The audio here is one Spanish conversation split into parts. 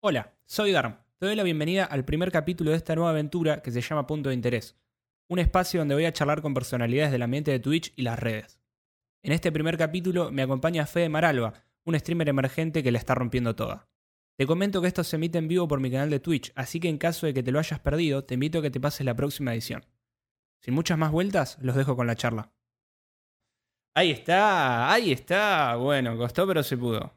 Hola, soy Garm. Te doy la bienvenida al primer capítulo de esta nueva aventura que se llama Punto de Interés, un espacio donde voy a charlar con personalidades del ambiente de Twitch y las redes. En este primer capítulo me acompaña Fede Maralba, un streamer emergente que la está rompiendo toda. Te comento que esto se emite en vivo por mi canal de Twitch, así que en caso de que te lo hayas perdido, te invito a que te pases la próxima edición. Sin muchas más vueltas, los dejo con la charla. Ahí está, ahí está. Bueno, costó pero se pudo.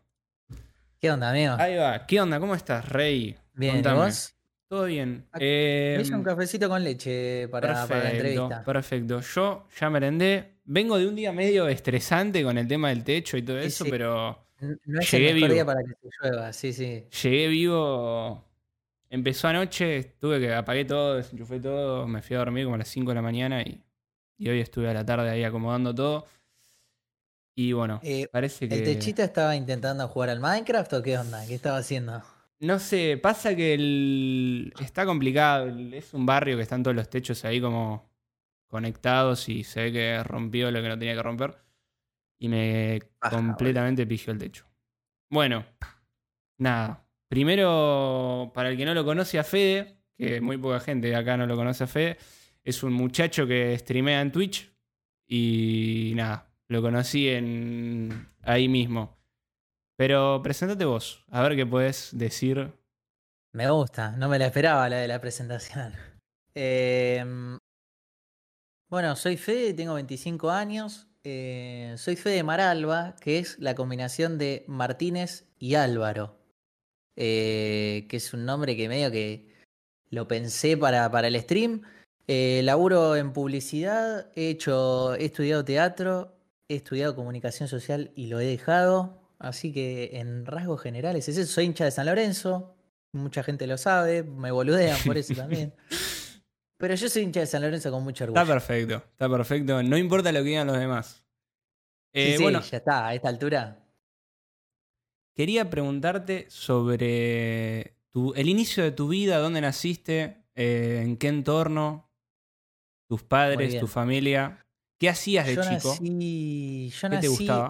¿Qué onda, amigo? Ahí va. ¿Qué onda? ¿Cómo estás, Rey? Bien, ¿y vos? Todo bien. Me hice un cafecito con leche para la entrevista. Perfecto. Yo ya merendé. Vengo de un día medio estresante con el tema del techo y todo eso, sí. Pero no es llegué el mejor vivo. Día para que te llueva, sí, sí. Llegué vivo. Empezó anoche, tuve que apagué todo, desenchufé todo, me fui a dormir como a las 5 de la mañana y hoy estuve a la tarde ahí acomodando todo. Y bueno, parece que... ¿El techita estaba intentando jugar al Minecraft o qué onda? ¿Qué estaba haciendo? No sé, pasa que está complicado. Es un barrio que están todos los techos ahí como conectados y se ve que rompió lo que no tenía que romper. Y me completamente pigió el techo. Bueno, nada. Primero, para el que no lo conoce a Fede, que muy poca gente acá no lo conoce a Fede, es un muchacho que streamea en Twitch y nada. Lo conocí ahí mismo. Pero presentate vos, a ver qué podés decir. Me gusta, no me la esperaba la de la presentación. Bueno, soy Fede, tengo 25 años. Soy Fede Maralba, que es la combinación de Martínez y Álvaro. Que es un nombre que medio que lo pensé para el stream. Laburo en publicidad, he estudiado teatro. He estudiado comunicación social y lo he dejado. Así que en rasgos generales es eso. Soy hincha de San Lorenzo. Mucha gente lo sabe. Me boludean por eso también. Pero yo soy hincha de San Lorenzo con mucho orgullo. Está perfecto. Está perfecto. No importa lo que digan los demás. Sí, bueno, ya está. A esta altura. Quería preguntarte sobre el inicio de tu vida. ¿Dónde naciste? ¿En qué entorno? ¿Tus padres? ¿Tu familia? ¿Qué hacías de chico? ¿Qué te gustaba?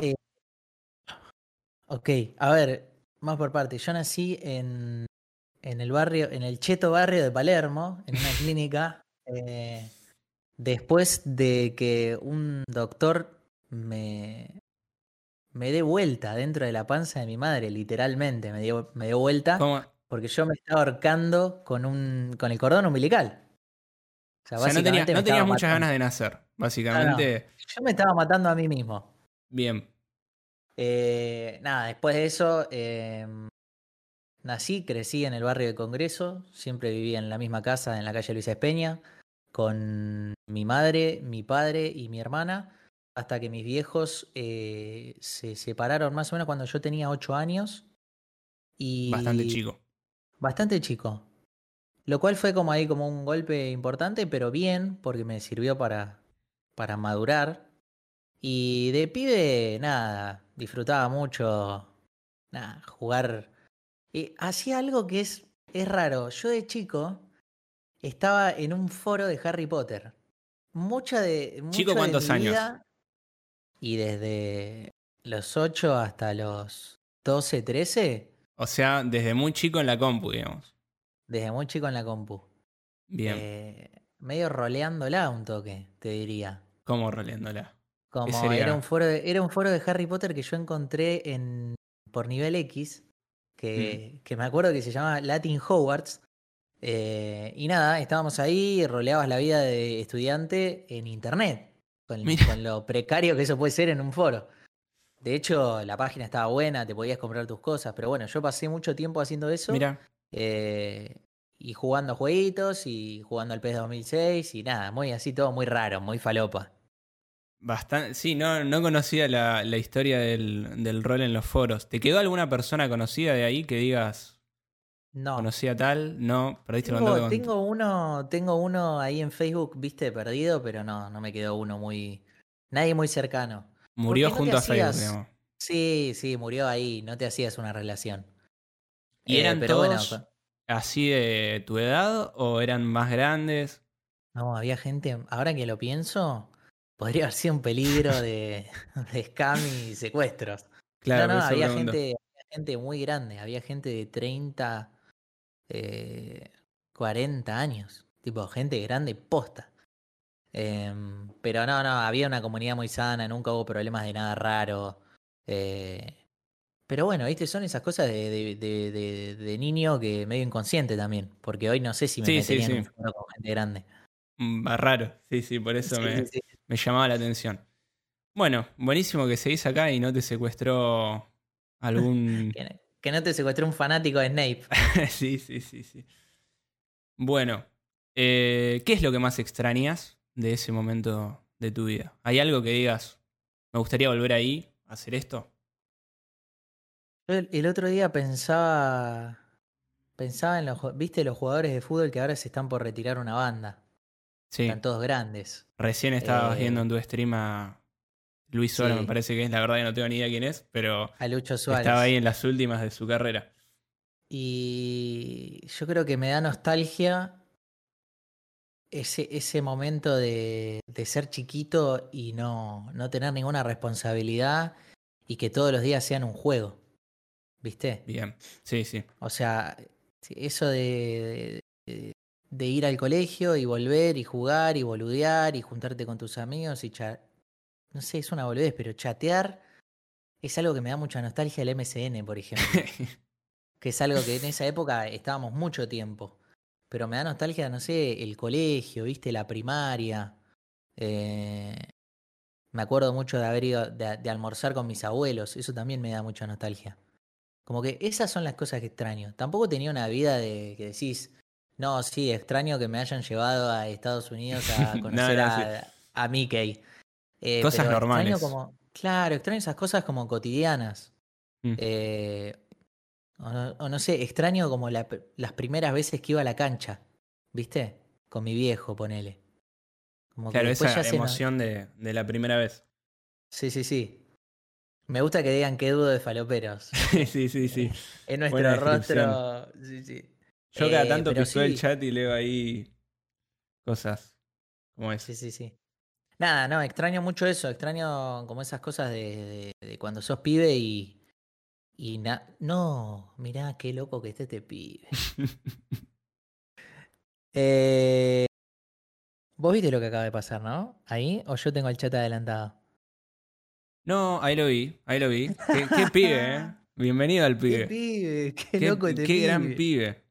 Ok, a ver, más por parte. Yo nací en el barrio, en el cheto barrio de Palermo, en una clínica. Después de que un doctor me dé vuelta dentro de la panza de mi madre, literalmente, me dio vuelta. ¿Cómo? Porque yo me estaba ahorcando con el cordón umbilical. O sea no tenías muchas ganas de nacer, básicamente. No, yo me estaba matando a mí mismo. Bien. Nada, después de eso nací, crecí en el barrio de Congreso. Siempre vivía en la misma casa, en la calle Luis Espeña, con mi madre, mi padre y mi hermana. Hasta que mis viejos se separaron más o menos cuando yo tenía 8 años. Y bastante chico. Bastante chico. Lo cual fue como ahí como un golpe importante, pero bien, porque me sirvió para madurar. Y de pibe, nada, disfrutaba mucho jugar. Y hacía algo que es raro. Yo de chico estaba en un foro de Harry Potter. ¿Chico cuántos años? Y desde los 8 hasta los 12, 13. O sea, desde muy chico en la compu, digamos. Desde muy chico en la compu. Bien. Medio roleándola un toque, te diría. ¿Cómo roleándola? Como era un foro de Harry Potter que yo encontré por Nivel X, que me acuerdo que se llamaba Latin Hogwarts. Y nada, estábamos ahí, roleabas la vida de estudiante en internet, con lo precario que eso puede ser en un foro. De hecho, la página estaba buena, te podías comprar tus cosas, pero bueno, yo pasé mucho tiempo haciendo eso. Mira. Y jugando jueguitos y jugando al PES 2006 y nada, muy así todo muy raro, muy falopa. Bastante, sí, no conocía la historia del rol en los foros. ¿Te quedó alguna persona conocida de ahí que digas? No. ¿Conocía tal? No, perdiste el contacto. Tengo uno ahí en Facebook, viste, perdido, pero no me quedó uno muy... Nadie muy cercano. Murió junto a Facebook, digamos. Sí, murió ahí, no te hacías una relación. ¿Y eran todos así de tu edad o eran más grandes? No, había gente, ahora que lo pienso, podría haber sido un peligro de scam y secuestros. Claro, no, había gente muy grande, había gente de 30 40 años, tipo gente grande posta. Pero no, había una comunidad muy sana, nunca hubo problemas de nada raro. Pero bueno, viste, son esas cosas de niño que medio inconsciente también, porque hoy no sé si me metería en un futuro con gente grande. Raro, sí, por eso me llamaba la atención. Bueno, buenísimo que seguís acá y no te secuestró algún... que no te secuestró un fanático de Snape. sí. Bueno, ¿qué es lo que más extrañas de ese momento de tu vida? ¿Hay algo que digas, me gustaría volver ahí, a hacer esto? El otro día pensaba en los jugadores de fútbol que ahora se están por retirar una banda. Sí. Están todos grandes. Recién estabas viendo en tu stream a Luis Suárez, me parece que es, la verdad que no tengo ni idea quién es, pero a Lucho Suárez. Estaba ahí en las últimas de su carrera. Y yo creo que me da nostalgia ese momento de ser chiquito y no tener ninguna responsabilidad y que todos los días sean un juego. ¿Viste? Bien, sí. O sea, eso de ir al colegio y volver y jugar y boludear y juntarte con tus amigos y no sé, es una boludez, pero chatear es algo que me da mucha nostalgia del MSN, por ejemplo. Que es algo que en esa época estábamos mucho tiempo. Pero me da nostalgia, no sé, el colegio, viste, la primaria. Me acuerdo mucho de haber ido de almorzar con mis abuelos. Eso también me da mucha nostalgia. Como que esas son las cosas que extraño. Tampoco tenía una vida de que decís, no, sí, extraño que me hayan llevado a Estados Unidos a conocer a Mickey. Cosas normales. Extraño extraño esas cosas como cotidianas. O no sé, extraño como las primeras veces que iba a la cancha, ¿viste? Con mi viejo, ponele. Como claro, que esa emoción de la primera vez. Sí. Me gusta que digan qué dudo de faloperos. sí. En nuestro rostro. Sí. Yo cada tanto piso el chat y leo ahí cosas como eso. Sí. Nada, no, extraño mucho eso. Extraño como esas cosas de cuando sos pibe y... No, mirá qué loco que esté este pibe. Vos viste lo que acaba de pasar, ¿no? ¿Ahí? ¿O yo tengo el chat adelantado? No, ahí lo vi. Qué pibe, ¿eh? Bienvenido al pibe. Qué pibe, qué loco este pibe. Qué gran pibe.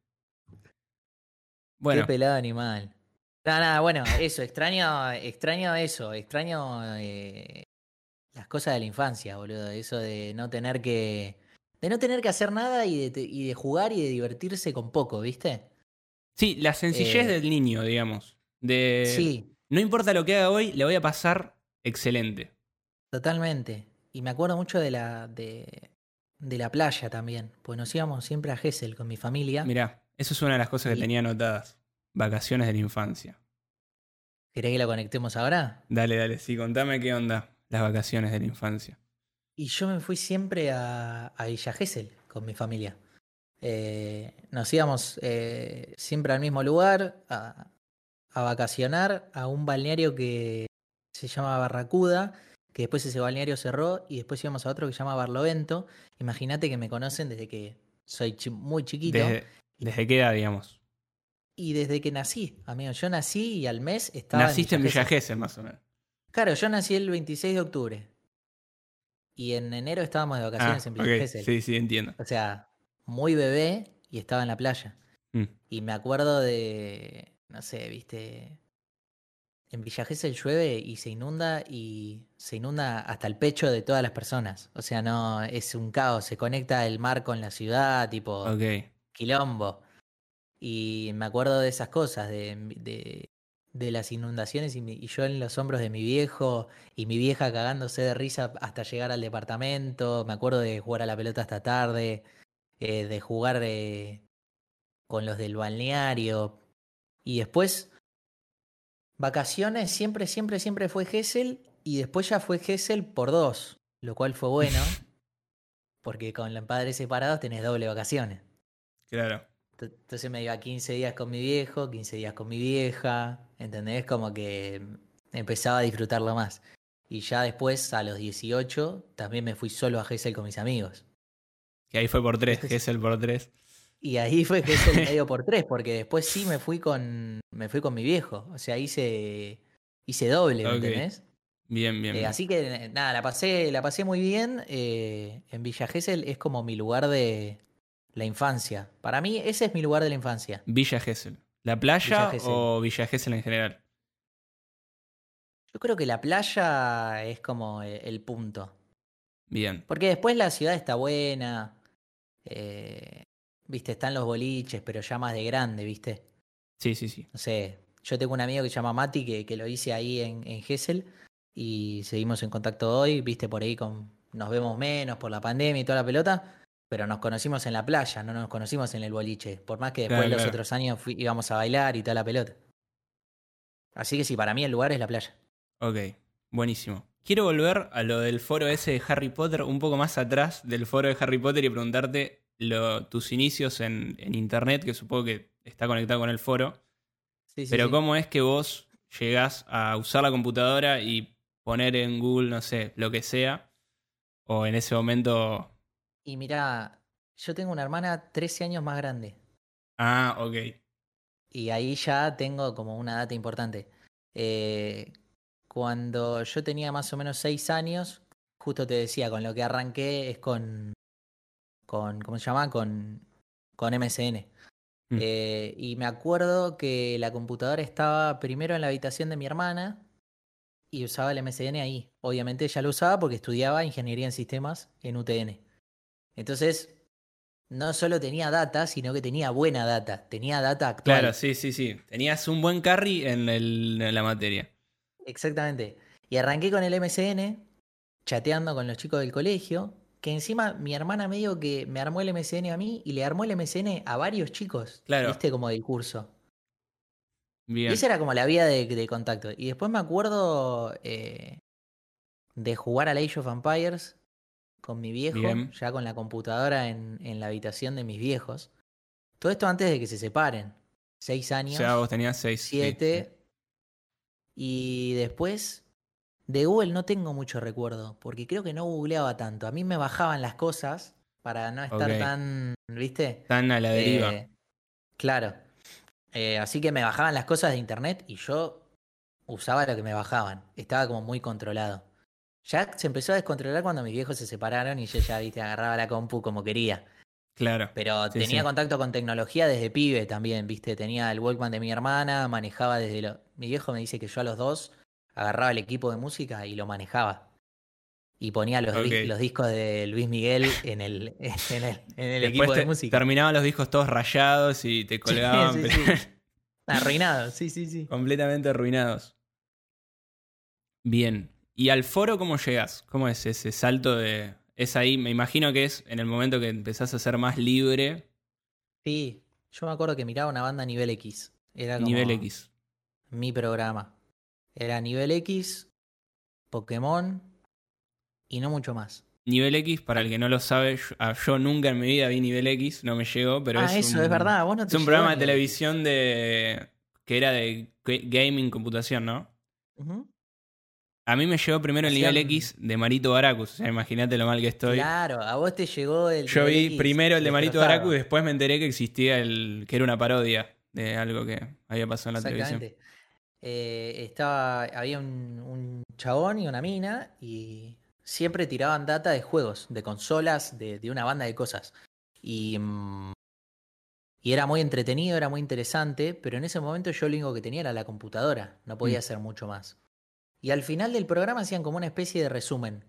Bueno. Qué pelado animal. Nada, bueno, eso, extraño las cosas de la infancia, boludo. Eso de no tener que... De no tener que hacer nada y de jugar y de divertirse con poco, ¿viste? Sí, la sencillez del niño, digamos. No importa lo que haga hoy, le voy a pasar excelente. Totalmente. Y me acuerdo mucho de la playa también. Pues nos íbamos siempre a Gesell con mi familia. Mirá, eso es una de las cosas que tenía anotadas. Vacaciones de la infancia. ¿Querés que la conectemos ahora? Dale, sí, contame qué onda las vacaciones de la infancia. Y yo me fui siempre a Villa Gesell con mi familia. Nos íbamos siempre al mismo lugar a vacacionar, a un balneario que se llama Barracuda, que después ese balneario cerró, y después íbamos a otro que se llama Barlovento. Imagínate que me conocen desde que soy muy chiquito. ¿Desde qué edad, digamos? Y desde que nací, amigo. Yo nací y al mes estaba... Naciste en Villa Gesell, más o menos. Claro, yo nací el 26 de octubre. Y en enero estábamos de vacaciones en Villa Gesell. Sí, entiendo. O sea, muy bebé y estaba en la playa. Y me acuerdo de... No sé, viste... En Villa Gesell llueve y se inunda hasta el pecho de todas las personas. O sea, no, es un caos. Se conecta el mar con la ciudad, tipo... Quilombo. Y me acuerdo de esas cosas, de las inundaciones y yo en los hombros de mi viejo y mi vieja cagándose de risa hasta llegar al departamento. Me acuerdo de jugar a la pelota hasta tarde, de jugar con los del balneario. Y después, vacaciones siempre fue Gesell, y después ya fue Gesell por 2, lo cual fue bueno, porque con los padres separados tenés doble vacaciones. Claro. Entonces me iba 15 días con mi viejo, 15 días con mi vieja, ¿entendés? Como que empezaba a disfrutarlo más. Y ya después, a los 18, también me fui solo a Gesell con mis amigos. Que ahí fue por 3, Gesell por 3. Y ahí fue que hice el medio por tres, porque después sí me fui con mi viejo. O sea, hice doble, ¿me entendés? Bien, bien. Así que nada, la pasé muy bien. En Villa Gesell es como mi lugar de la infancia. Para mí, ese es mi lugar de la infancia. Villa Gesell. ¿La playa o Villa Gesell en general? Yo creo que la playa es como el punto. Bien. Porque después la ciudad está buena. Viste, están los boliches, pero ya más de grande, ¿viste? Sí, sí, sí. No sé, yo tengo un amigo que se llama Mati, que lo hice ahí en Gesell, y seguimos en contacto hoy, viste, por ahí nos vemos menos por la pandemia y toda la pelota, pero nos conocimos en la playa, no nos conocimos en el boliche, por más que después claro, los otros años íbamos a bailar y toda la pelota. Así que sí, para mí el lugar es la playa. Ok, buenísimo. Quiero volver a lo del foro ese de Harry Potter, un poco más atrás del foro de Harry Potter, y preguntarte tus inicios en internet, que supongo que está conectado con el foro. Sí, sí, pero sí. ¿Cómo es que vos llegás a usar la computadora y poner en Google, no sé, lo que sea? O en ese momento... Y mirá, yo tengo una hermana 13 años más grande. Ah, ok. Y ahí ya tengo como una data importante. Cuando yo tenía más o menos 6 años, justo te decía, con lo que arranqué es con ¿cómo se llama? Con MSN. Mm. Y me acuerdo que la computadora estaba primero en la habitación de mi hermana y usaba el MSN ahí. Obviamente ella lo usaba porque estudiaba ingeniería en sistemas en UTN. Entonces, no solo tenía data, sino que tenía buena data. Tenía data actual. Claro, sí, sí, sí. Tenías un buen carry en la materia. Exactamente. Y arranqué con el MSN, chateando con los chicos del colegio. Que encima mi hermana medio que me armó el MSN a mí y le armó el MSN a varios chicos. Claro. ¿Viste? Como del curso. Bien. Y esa era como la vía de contacto. Y después me acuerdo de jugar al Age of Empires con mi viejo. Bien. Ya con la computadora en la habitación de mis viejos. Todo esto antes de que se separen. 6 años. O sea, vos tenías 6. 7. Sí. Y después... De Google no tengo mucho recuerdo, porque creo que no googleaba tanto. A mí me bajaban las cosas para no estar tan, ¿viste? Tan a la deriva. Claro. Así que me bajaban las cosas de internet y yo usaba lo que me bajaban. Estaba como muy controlado. Ya se empezó a descontrolar cuando mis viejos se separaron y yo ya, ¿viste? Agarraba la compu como quería. Claro. Pero sí, tenía contacto con tecnología desde pibe también, ¿viste? Tenía el Walkman de mi hermana, manejaba desde Mi viejo me dice que yo a los 2... agarraba el equipo de música y lo manejaba. Y ponía los discos de Luis Miguel en el equipo de música. Terminaban los discos todos rayados y te colgaban. Sí, sí, sí. Arruinados, sí, sí, sí. Completamente arruinados. Bien. ¿Y al foro cómo llegás? ¿Cómo es ese salto de...? Es ahí, me imagino que es en el momento que empezás a ser más libre. Sí, yo me acuerdo que miraba una banda Nivel X. Era como Nivel X. Mi programa. Era Nivel X, Pokémon y no mucho más. Nivel X, para el que no lo sabe, yo nunca en mi vida vi Nivel X, no me llegó, pero es verdad. ¿Vos no te es un programa de televisión que era de gaming, computación, ¿no? Uh-huh. A mí me llegó primero el Nivel X de Marito Baracus, o sea, imagínate lo mal que estoy. Claro, a vos te llegó el Yo Nivel vi X, primero el de Marito Baracus y después me enteré que existía que era una parodia de algo que había pasado en la televisión. Había un chabón y una mina y siempre tiraban data de juegos, de consolas, de una banda de cosas y era muy entretenido, era muy interesante, pero en ese momento yo lo único que tenía era la computadora, no podía hacer mucho más. Y al final del programa hacían como una especie de resumen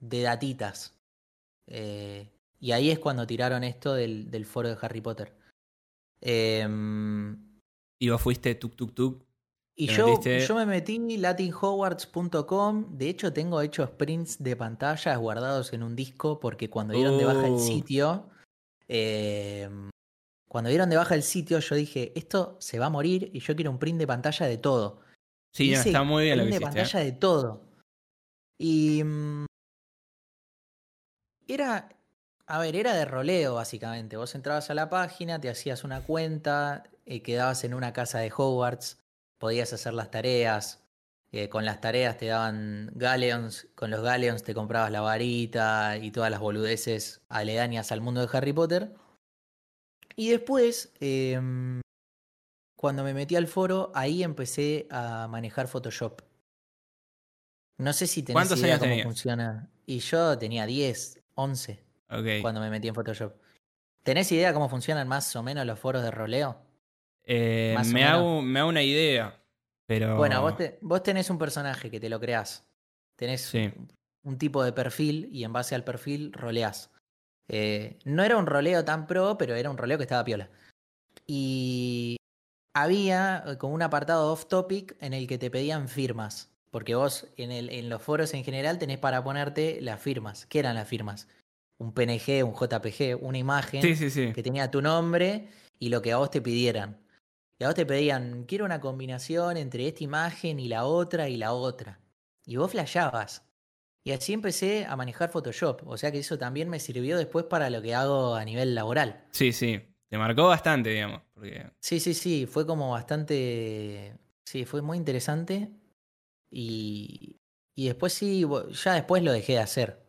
de datitas, y ahí es cuando tiraron esto del foro de Harry Potter. Y vos fuiste tuk. Y yo me metí en latinhogwarts.com. De hecho, tengo hechos prints de pantallas guardados en un disco porque cuando dieron de baja el sitio, yo dije, esto se va a morir y yo quiero un print de pantalla de todo. Sí, no, está muy bien lo que hiciste. Un print de pantalla de todo. Y era de roleo, básicamente. Vos entrabas a la página, te hacías una cuenta, quedabas en una casa de Hogwarts. Podías hacer las tareas, con las tareas te daban galleons, con los galleons te comprabas la varita y todas las boludeces aledañas al mundo de Harry Potter. Y después, cuando me metí al foro, ahí empecé a manejar Photoshop. No sé si tenés idea cómo funciona. Y yo tenía 10, 11 cuando me metí en Photoshop. ¿Tenés idea cómo funcionan más o menos los foros de roleo? Me hago una idea, pero... Bueno, vos tenés un personaje que te lo creás. Tenés un tipo de perfil y en base al perfil roleás. No era un roleo tan pro, pero era un roleo que estaba piola. Y había como un apartado off-topic en el que te pedían firmas. Porque vos en los foros en general tenés para ponerte las firmas. ¿Qué eran las firmas? Un PNG, un JPG, una imagen que tenía tu nombre y lo que a vos te pidieran. Y a vos te pedían, quiero una combinación entre esta imagen y la otra y la otra. Y vos flasheabas. Y así empecé a manejar Photoshop. O sea que eso también me sirvió después para lo que hago a nivel laboral. Sí, sí. Te marcó bastante, digamos. Porque... Sí. Fue como bastante... Sí, fue muy interesante. Y después ya después lo dejé de hacer.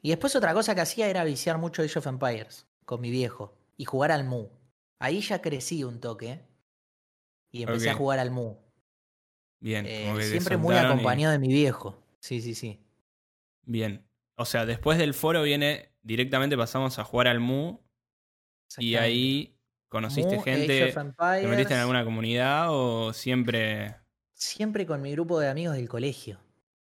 Y después otra cosa que hacía era viciar mucho Age of Empires con mi viejo. Y jugar al MU. Ahí ya crecí un toque. Y empecé a jugar al MU. Bien. Como que siempre muy acompañado de mi viejo. Sí. Bien. O sea, después del foro directamente pasamos a jugar al MU. Y ahí conociste gente. ¿Te metiste en alguna comunidad o siempre...? Siempre con mi grupo de amigos del colegio.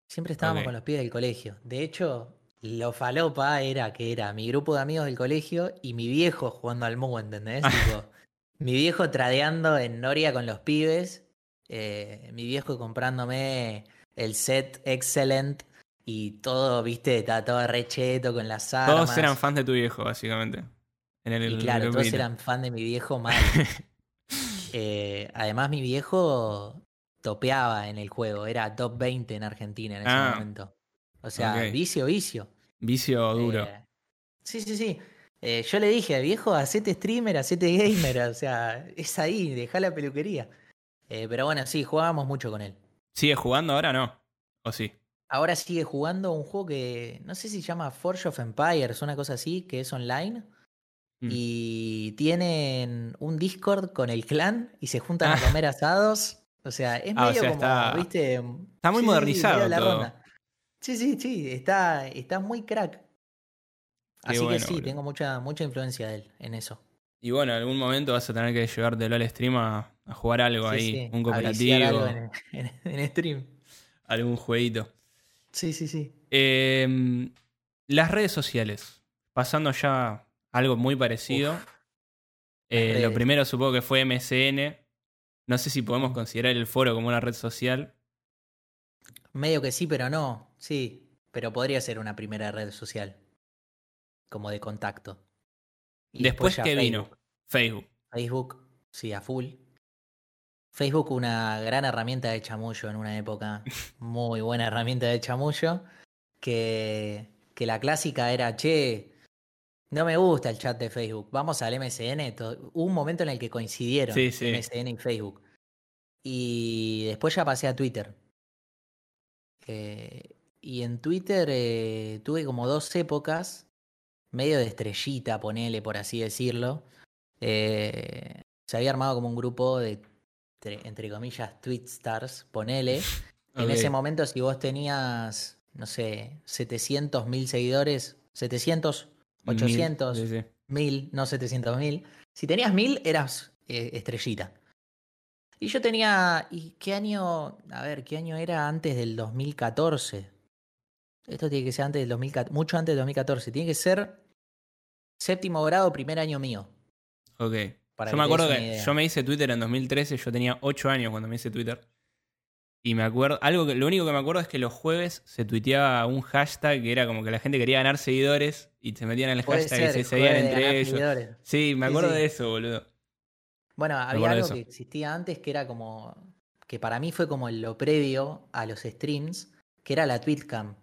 Siempre estábamos con los pibes del colegio. De hecho, lo falopa era que era mi grupo de amigos del colegio y mi viejo jugando al MU, ¿entendés? Tipo, mi viejo tradeando en Noria con los pibes. Mi viejo comprándome el set Excellent. Y todo, viste, estaba todo recheto con las armas. Todos eran fans de tu viejo, básicamente. Y claro, todos eran fans de mi viejo mal. Además, mi viejo topeaba en el juego. Era top 20 en Argentina en ese momento. O sea, vicio. Vicio duro. Sí. Yo le dije, viejo, hacete streamer, hacete gamer. O sea, es ahí, dejá la peluquería. Pero bueno, sí, jugábamos mucho con él. ¿Sigue jugando ahora o no? ¿O sí? Ahora sigue jugando un juego que no sé si se llama Forge of Empires, una cosa así, que es online. Y tienen un Discord con el clan y se juntan a comer asados. O sea, es medio como, ¿viste? Está muy modernizado todo. Sí, está muy crack. Así que sí, tengo mucha influencia de él en eso. Y bueno, en algún momento vas a tener que llevarte al stream a jugar algo ahí, un cooperativo. A algo en stream. Algún jueguito. Sí. Las redes sociales. Pasando ya a algo muy parecido. Lo primero supongo que fue MSN. No sé si podemos considerar el foro como una red social. Medio que sí, pero no. Sí, pero podría ser una primera red social. Como de contacto. Y después que vino Facebook, sí, a full. Facebook, una gran herramienta de chamullo en una época, muy buena herramienta de chamullo, que la clásica era, no me gusta el chat de Facebook, vamos al MSN. Hubo un momento en el que coincidieron MSN y Facebook. Y después ya pasé a Twitter. Y en Twitter tuve como dos épocas, medio de estrellita, ponele, por así decirlo. Se había armado como un grupo de... entre comillas, tweetstars, ponele. En ese momento, si vos tenías, no sé, 700 mil seguidores, 700, 800, 1000, no 700 mil. Si tenías 1000, eras estrellita. Y yo tenía, ¿qué año era antes del 2014? Esto tiene que ser antes del 2014, mucho antes del 2014. Tiene que ser séptimo grado, primer año mío. Yo me acuerdo que yo me hice Twitter en 2013, yo tenía 8 años cuando me hice Twitter. Y me acuerdo, lo único que me acuerdo es que los jueves se tuiteaba un hashtag que era como que la gente quería ganar seguidores y se metían en el hashtag y se seguían entre ellos. Sí, me acuerdo de eso, boludo. Bueno, había algo que existía antes que era como, que para mí fue como lo previo a los streams, que era la tweetcam.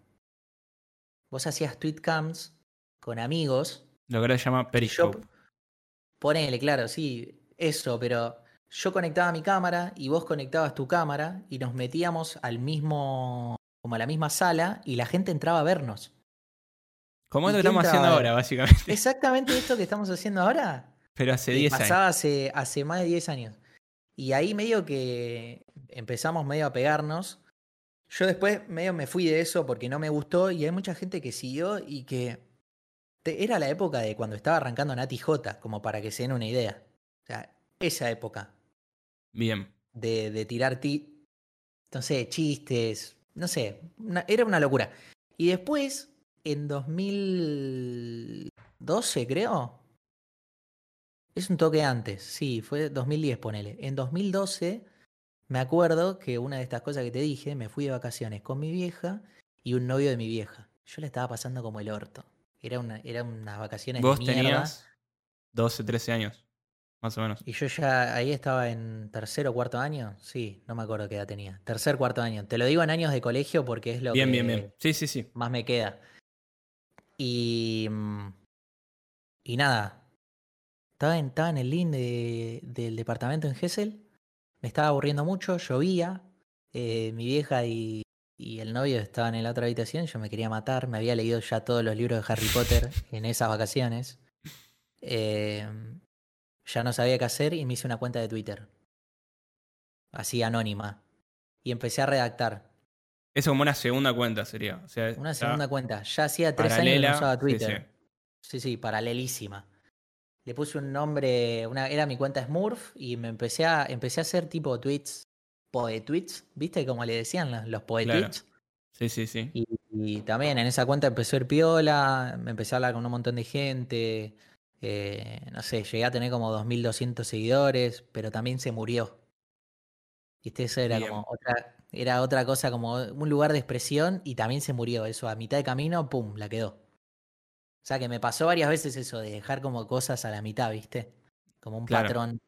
Vos hacías tweetcams con amigos. Lo que ahora se llama Periscope. Ponele, claro, sí, eso, pero yo conectaba mi cámara y vos conectabas tu cámara y nos metíamos como a la misma sala y la gente entraba a vernos. Como es lo que estamos haciendo ahora, básicamente. Exactamente esto que estamos haciendo ahora, Pero hace 10 años. Pasaba hace más de 10 años. Y ahí medio que empezamos medio a pegarnos. Yo después medio me fui de eso porque no me gustó y hay mucha gente que siguió y que... Era la época de cuando estaba arrancando Nati J, como para que se den una idea. O sea, esa época. Bien. De tirar no sé, chistes, no sé. Era una locura. Y después, en 2012 creo... Es un toque antes, sí, fue 2010, ponele. En 2012 me acuerdo que una de estas cosas que te dije, me fui de vacaciones con mi vieja y un novio de mi vieja. Yo la estaba pasando como el orto. Era unas vacaciones de mierda. Vos tenías 12, 13 años, más o menos. Y yo ya ahí estaba en tercer o cuarto año. Sí, no me acuerdo qué edad tenía. Tercer, cuarto año. Te lo digo en años de colegio porque es lo que bien. Sí. Más me queda. Y nada... Estaba en el link del departamento en Gesell, me estaba aburriendo mucho, llovía, mi vieja y el novio estaban en la otra habitación, yo me quería matar, me había leído ya todos los libros de Harry Potter en esas vacaciones, ya no sabía qué hacer y me hice una cuenta de Twitter, así anónima, y empecé a redactar. Eso como una segunda cuenta sería. O sea, una segunda cuenta, ya hacía 3 años que no usaba Twitter. Sí, paralelísima. Le puse un nombre, era mi cuenta Smurf, y me empecé a hacer tipo tweets, poetweets, ¿viste? Como le decían los poetweets. Claro. Sí. Y también en esa cuenta empezó a ir piola, me empecé a hablar con un montón de gente, no sé, llegué a tener como 2.200 seguidores, pero también se murió. ¿Viste? Eso era como otra cosa, como un lugar de expresión, y también se murió. Eso a mitad de camino, pum, la quedó. O sea, que me pasó varias veces eso de dejar como cosas a la mitad, ¿viste? Como un patrón.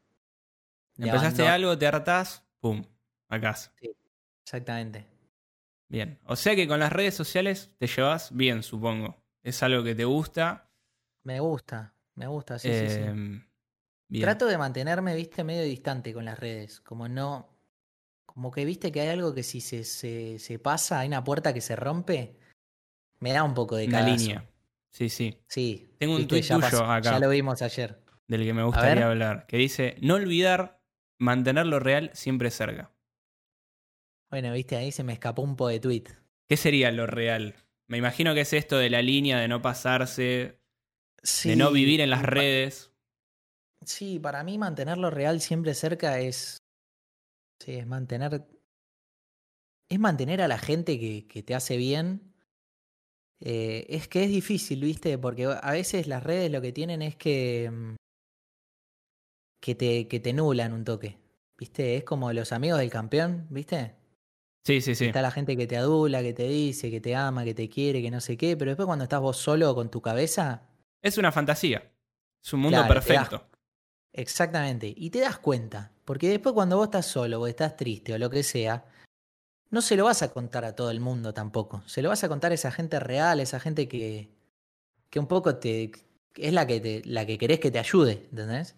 Empezaste algo, te hartás, pum, a casa. Sí, exactamente. Bien. O sea que con las redes sociales te llevas bien, supongo. Es algo que te gusta. Me gusta, sí. Bien. Trato de mantenerme, ¿viste? Medio distante con las redes. Como que, ¿viste? Que hay algo que si se pasa, hay una puerta que se rompe, me da un poco de cagazo. Una línea. Sí. Tengo un tuit tuyo acá. Ya lo vimos ayer. Del que me gustaría hablar. Que dice, no olvidar, mantener lo real siempre cerca. Bueno, viste, ahí se me escapó un poco de tuit. ¿Qué sería lo real? Me imagino que es esto de la línea, de no pasarse, de no vivir en las redes. Sí, para mí mantener lo real siempre cerca es... Sí, es mantener... Es mantener a la gente que te hace bien... es que es difícil, ¿viste? Porque a veces las redes lo que tienen es que te nublan un toque, ¿viste? Es como los amigos del campeón, ¿viste? Sí. Está la gente que te adula, que te dice, que te ama, que te quiere, que no sé qué, pero después cuando estás vos solo con tu cabeza... Es una fantasía, es un mundo perfecto. Exactamente, y te das cuenta, porque después cuando vos estás solo o estás triste o lo que sea... No se lo vas a contar a todo el mundo tampoco. Se lo vas a contar a esa gente real, a esa gente que un poco es la que querés que te ayude, ¿entendés?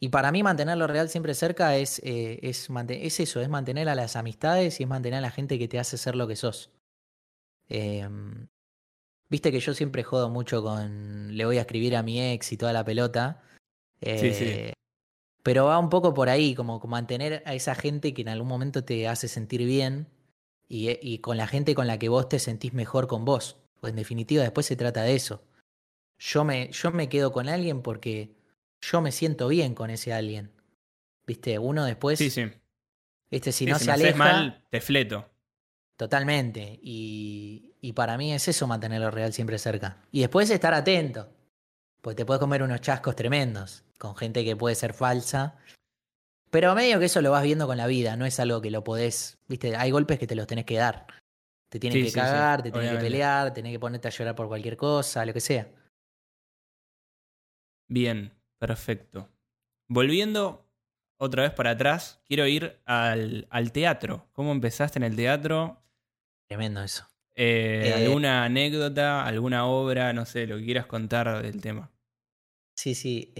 Y para mí mantener lo real siempre cerca es eso, es mantener a las amistades y es mantener a la gente que te hace ser lo que sos. Viste que yo siempre jodo mucho con le voy a escribir a mi ex y toda la pelota. Sí. Pero va un poco por ahí, como mantener a esa gente que en algún momento te hace sentir bien y con la gente con la que vos te sentís mejor con vos. Pues en definitiva después se trata de eso. Yo me quedo con alguien porque yo me siento bien con ese alguien. ¿Viste? Uno después... Sí. Si no se aleja... Si me haces mal, te fleto. Totalmente. Y para mí es eso, mantenerlo real siempre cerca. Y después estar atento. Porque te puedes comer unos chascos tremendos con gente que puede ser falsa. Pero medio que eso lo vas viendo con la vida. No es algo que lo podés... ¿Viste? Hay golpes que te los tenés que dar. Te tienen que cagar, te tienen que pelear, tenés que ponerte a llorar por cualquier cosa, lo que sea. Bien, perfecto. Volviendo otra vez para atrás, quiero ir al teatro. ¿Cómo empezaste en el teatro? Tremendo eso. ¿Alguna anécdota, alguna obra, no sé, lo que quieras contar del tema? Sí.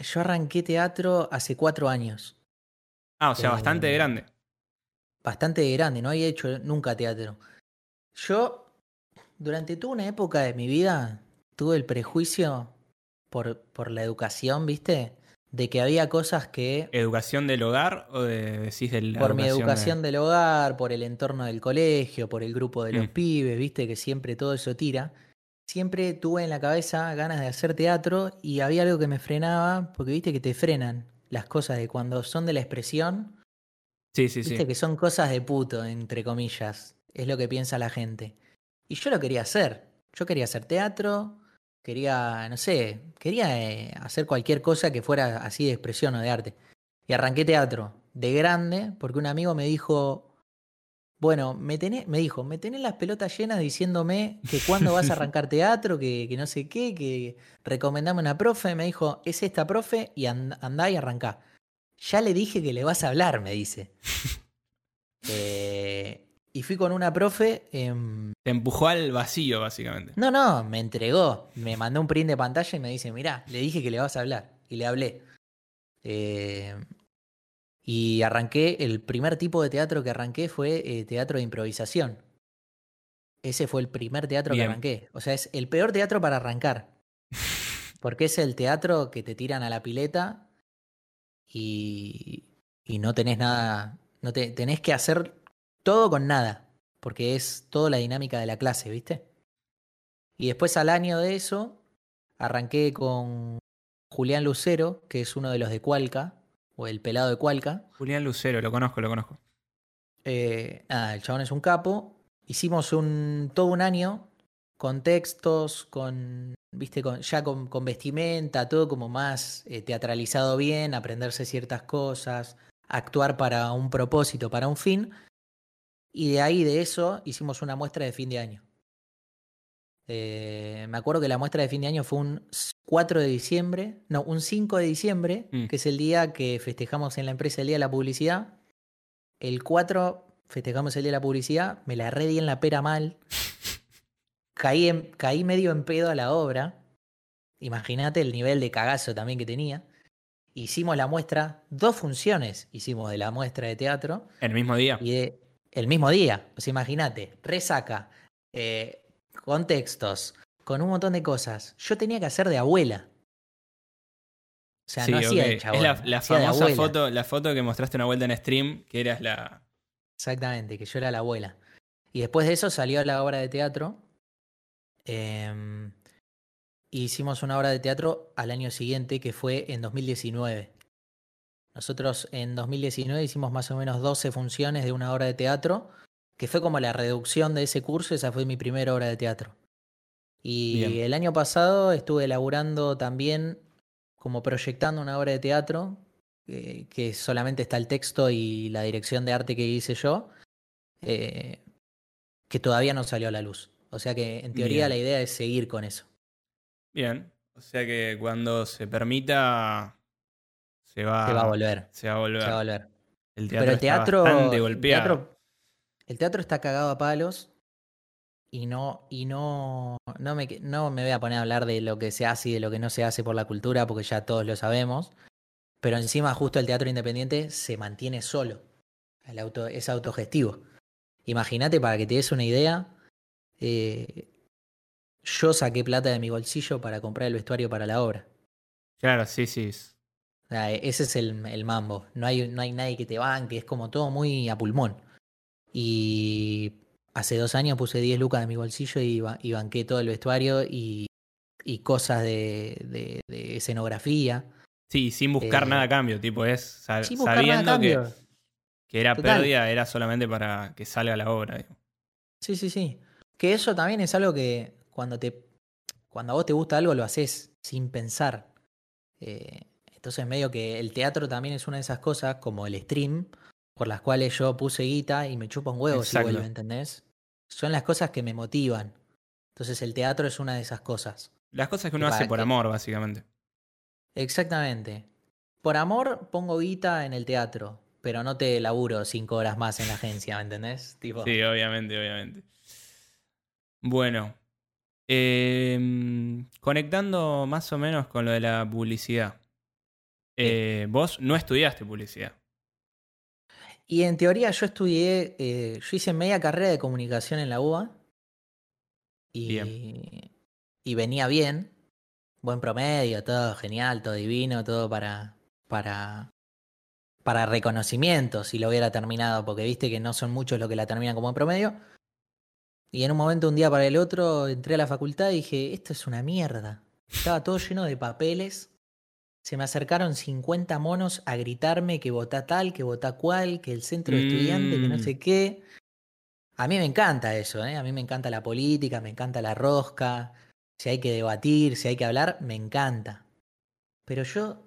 Yo arranqué teatro hace 4 años. Ah, o sea, bastante grande. Bastante grande, no había hecho nunca teatro. Yo, durante toda una época de mi vida, tuve el prejuicio por la educación, ¿viste? De que había cosas que... ¿Educación del hogar o decís del... Por mi educación del hogar, por el entorno del colegio, por el grupo de los pibes, ¿viste? Que siempre todo eso tira. Siempre tuve en la cabeza ganas de hacer teatro y había algo que me frenaba, porque viste que te frenan las cosas de cuando son de la expresión. Sí, sí, viste que son cosas de puto, entre comillas. Es lo que piensa la gente. Y yo lo quería hacer. Yo quería hacer teatro, quería, no sé, quería hacer cualquier cosa que fuera así de expresión o de arte. Y arranqué teatro de grande porque un amigo me dijo... Bueno, me tenés las pelotas llenas diciéndome que cuándo vas a arrancar teatro, que no sé qué, que recomendame una profe. Me dijo, es esta profe y andá y arrancá. Ya le dije que le vas a hablar, me dice. Y fui con una profe. Te empujó al vacío, básicamente. No, me entregó. Me mandó un print de pantalla y me dice, mirá, le dije que le vas a hablar. Y le hablé. Y arranqué, el primer tipo de teatro que arranqué fue teatro de improvisación. Ese fue el primer teatro que arranqué. O sea, es el peor teatro para arrancar. Porque es el teatro que te tiran a la pileta y no tenés nada. Tenés que hacer todo con nada. Porque es toda la dinámica de la clase, ¿viste? Y después al año de eso, arranqué con Julián Lucero, que es uno de los de Cualca. O el pelado de Cualca. Julián Lucero, lo conozco. El chabón es un capo. Hicimos todo un año con textos, con vestimenta, todo como más teatralizado bien, aprenderse ciertas cosas, actuar para un propósito, para un fin. Y de eso, hicimos una muestra de fin de año. Me acuerdo que la muestra de fin de año fue un 5 de diciembre, que es el día que festejamos en la empresa el Día de la Publicidad. El 4 festejamos el Día de la Publicidad, me la redí en la pera mal, caí medio en pedo a la obra, imagínate el nivel de cagazo también que tenía. Hicimos la muestra, 2 funciones hicimos de la muestra de teatro. ¿El mismo día? El mismo día, pues imagínate, resaca, con textos, con un montón de cosas. Yo tenía que hacer de abuela. O sea, sí, no hacía de chabón. Es la famosa foto, la foto que mostraste una vuelta en stream, que eras la... Exactamente, que yo era la abuela. Y después de eso salió la obra de teatro. Hicimos una obra de teatro al año siguiente, que fue en 2019. Nosotros en 2019 hicimos más o menos 12 funciones de una obra de teatro, que fue como la reducción de ese curso. Esa fue mi primera obra de teatro. Y bien. El año pasado estuve laburando también, como proyectando una obra de teatro, que solamente está el texto y la dirección de arte que hice yo, que todavía no salió a la luz. O sea que, en teoría, la idea es seguir con eso. Bien, o sea que cuando se permita, se va a volver. El teatro está bastante golpeado. El teatro está cagado a palos. Y no me voy a poner a hablar de lo que se hace y de lo que no se hace por la cultura, porque ya todos lo sabemos. Pero encima, justo el teatro independiente se mantiene solo. Es autogestivo. Imagínate, para que te des una idea, yo saqué plata de mi bolsillo para comprar el vestuario para la obra. Claro, sí. O sea, ese es el mambo. No hay nadie que te banque, es como todo muy a pulmón. Y... Hace 2 años puse 10 lucas de mi bolsillo y banqué todo el vestuario y cosas de escenografía. Sí, sin buscar nada a cambio, sabiendo que era total. Pérdida, era solamente para que salga la obra. Digo. Sí. Que eso también es algo que cuando a vos te gusta algo lo haces sin pensar. Entonces medio que el teatro también es una de esas cosas, como el stream, por las cuales yo puse guita y me chupa un huevo. Exacto. Si vuelve, ¿entendés? Son las cosas que me motivan. Entonces el teatro es una de esas cosas. Las cosas que uno hace por amor, básicamente. Exactamente. Por amor pongo guita en el teatro, pero no te laburo 5 horas más en la agencia, ¿me entendés? Tipo... Sí, obviamente. Bueno. Conectando más o menos con lo de la publicidad. Vos no estudiaste publicidad. Y en teoría yo estudié, hice media carrera de comunicación en la UBA y venía bien, Buen promedio, todo genial, todo divino, todo para reconocimiento, si lo hubiera terminado, porque viste que no son muchos los que la terminan como en promedio. Y en un momento, un día para el otro, entré a la facultad y dije, esto es una mierda. Estaba todo lleno de papeles. Se me acercaron 50 monos a gritarme que votá tal, que votá cual, que el centro de estudiantes, que no sé qué. A mí me encanta eso, ¿eh? A mí me encanta la política, me encanta la rosca. Si hay que debatir, si hay que hablar, me encanta. Pero yo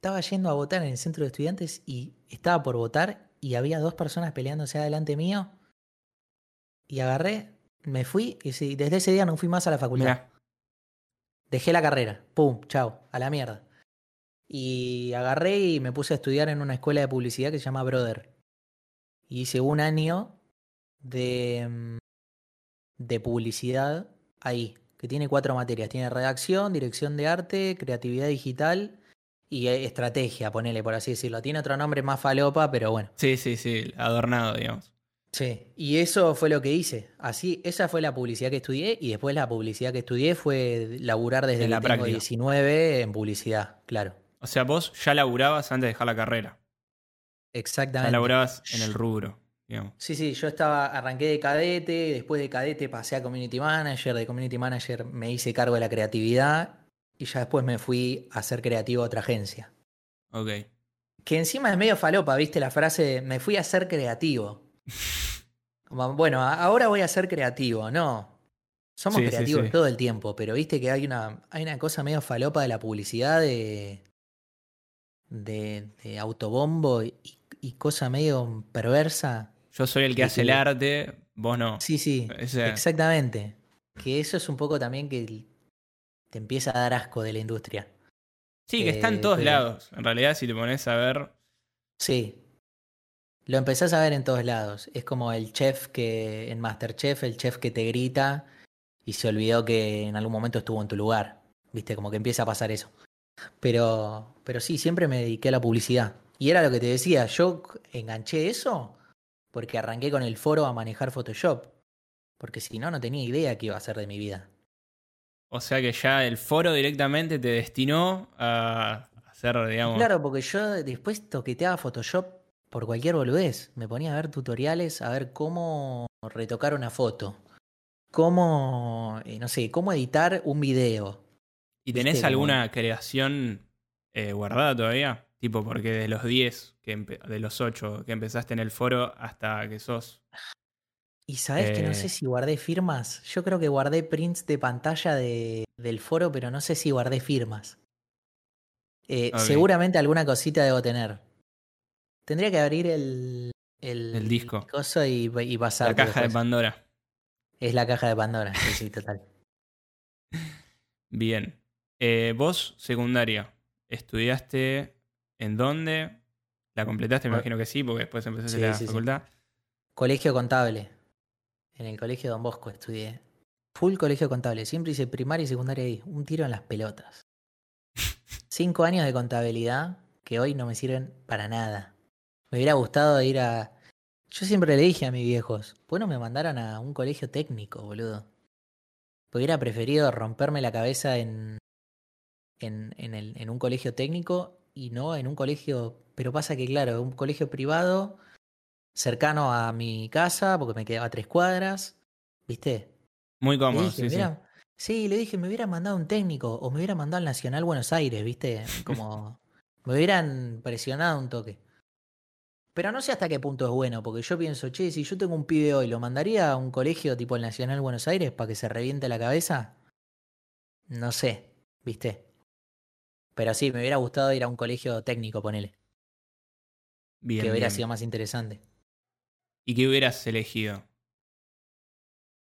estaba yendo a votar en el centro de estudiantes y estaba por votar y había dos personas peleándose adelante mío. Y agarré, me fui y desde ese día no fui más a la facultad. Mirá. Dejé la carrera. Pum, chao, a la mierda. Y agarré y me puse a estudiar en una escuela de publicidad que se llama Brother. Y hice un año de publicidad ahí, que tiene 4 materias. Tiene redacción, dirección de arte, creatividad digital y estrategia, ponele, por así decirlo. Tiene otro nombre más falopa, pero bueno. Sí, sí, sí, adornado, digamos. Sí, y eso fue lo que hice. Así, esa fue la publicidad que estudié y después la publicidad que estudié fue laburar desde la práctica. 19 en publicidad, claro. O sea, vos ya laburabas antes de dejar la carrera. Exactamente. Ya laburabas en el rubro, digamos. Sí, sí, yo arranqué de cadete, después de cadete pasé a community manager, de community manager me hice cargo de la creatividad y ya después me fui a ser creativo a otra agencia. Ok. Que encima es medio falopa, ¿viste? La frase, me fui a ser creativo. Bueno, ahora voy a ser creativo, ¿no? Somos creativos todo el tiempo, pero viste que hay una cosa medio falopa de la publicidad de autobombo y cosa medio perversa. Yo soy el que hace el arte, vos no. Sí, sí, o sea, exactamente. Que eso es un poco también que te empieza a dar asco de la industria. Sí, que está en todos lados. En realidad, si te pones a ver... Sí. Lo empezás a ver en todos lados. Es como el chef que en MasterChef, el chef que te grita y se olvidó que en algún momento estuvo en tu lugar. ¿Viste? Como que empieza a pasar eso. Pero sí, siempre me dediqué a la publicidad. Y era lo que te decía, yo enganché eso porque arranqué con el foro a manejar Photoshop. Porque si no, no tenía idea qué iba a hacer de mi vida. O sea que ya el foro directamente te destinó a hacer, digamos... Claro, porque yo después toqueteaba Photoshop por cualquier boludez. Me ponía a ver tutoriales, a ver cómo retocar una foto. Cómo, no sé, cómo editar un video. ¿Y tenés alguna creación guardada todavía? Tipo, porque de los 10, de los 8 que empezaste en el foro hasta que sos... Y sabés que no sé si guardé firmas. Yo creo que guardé prints de pantalla del foro, pero no sé si guardé firmas. Okay. Seguramente alguna cosita debo tener. Tendría que abrir el disco y pasar. La caja después. De Pandora. Es la caja de Pandora, sí, total. Bien. Vos, secundaria, ¿estudiaste en dónde? ¿La completaste? Me imagino que sí, porque después empezaste la facultad. Sí. Colegio contable. En el colegio Don Bosco estudié. Full colegio contable. Siempre hice primaria y secundaria ahí. Un tiro en las pelotas. 5 años de contabilidad que hoy no me sirven para nada. Me hubiera gustado ir a... Yo siempre le dije a mis viejos, ¿por qué no me mandaran a un colegio técnico, boludo? Porque hubiera preferido romperme la cabeza en un colegio técnico y no en un colegio... Pero pasa que, claro, un colegio privado, cercano a mi casa, porque me quedaba 3 cuadras, ¿viste? Muy cómodo, dije, sí, le dije, me hubieran mandado un técnico o me hubieran mandado al Nacional Buenos Aires, ¿viste? Como me hubieran presionado un toque. Pero no sé hasta qué punto es bueno, porque yo pienso, che, si yo tengo un pibe hoy, ¿lo mandaría a un colegio tipo el Nacional Buenos Aires para que se reviente la cabeza? No sé, ¿viste? Pero sí, me hubiera gustado ir a un colegio técnico, ponele. Bien, que hubiera sido más interesante. ¿Y qué hubieras elegido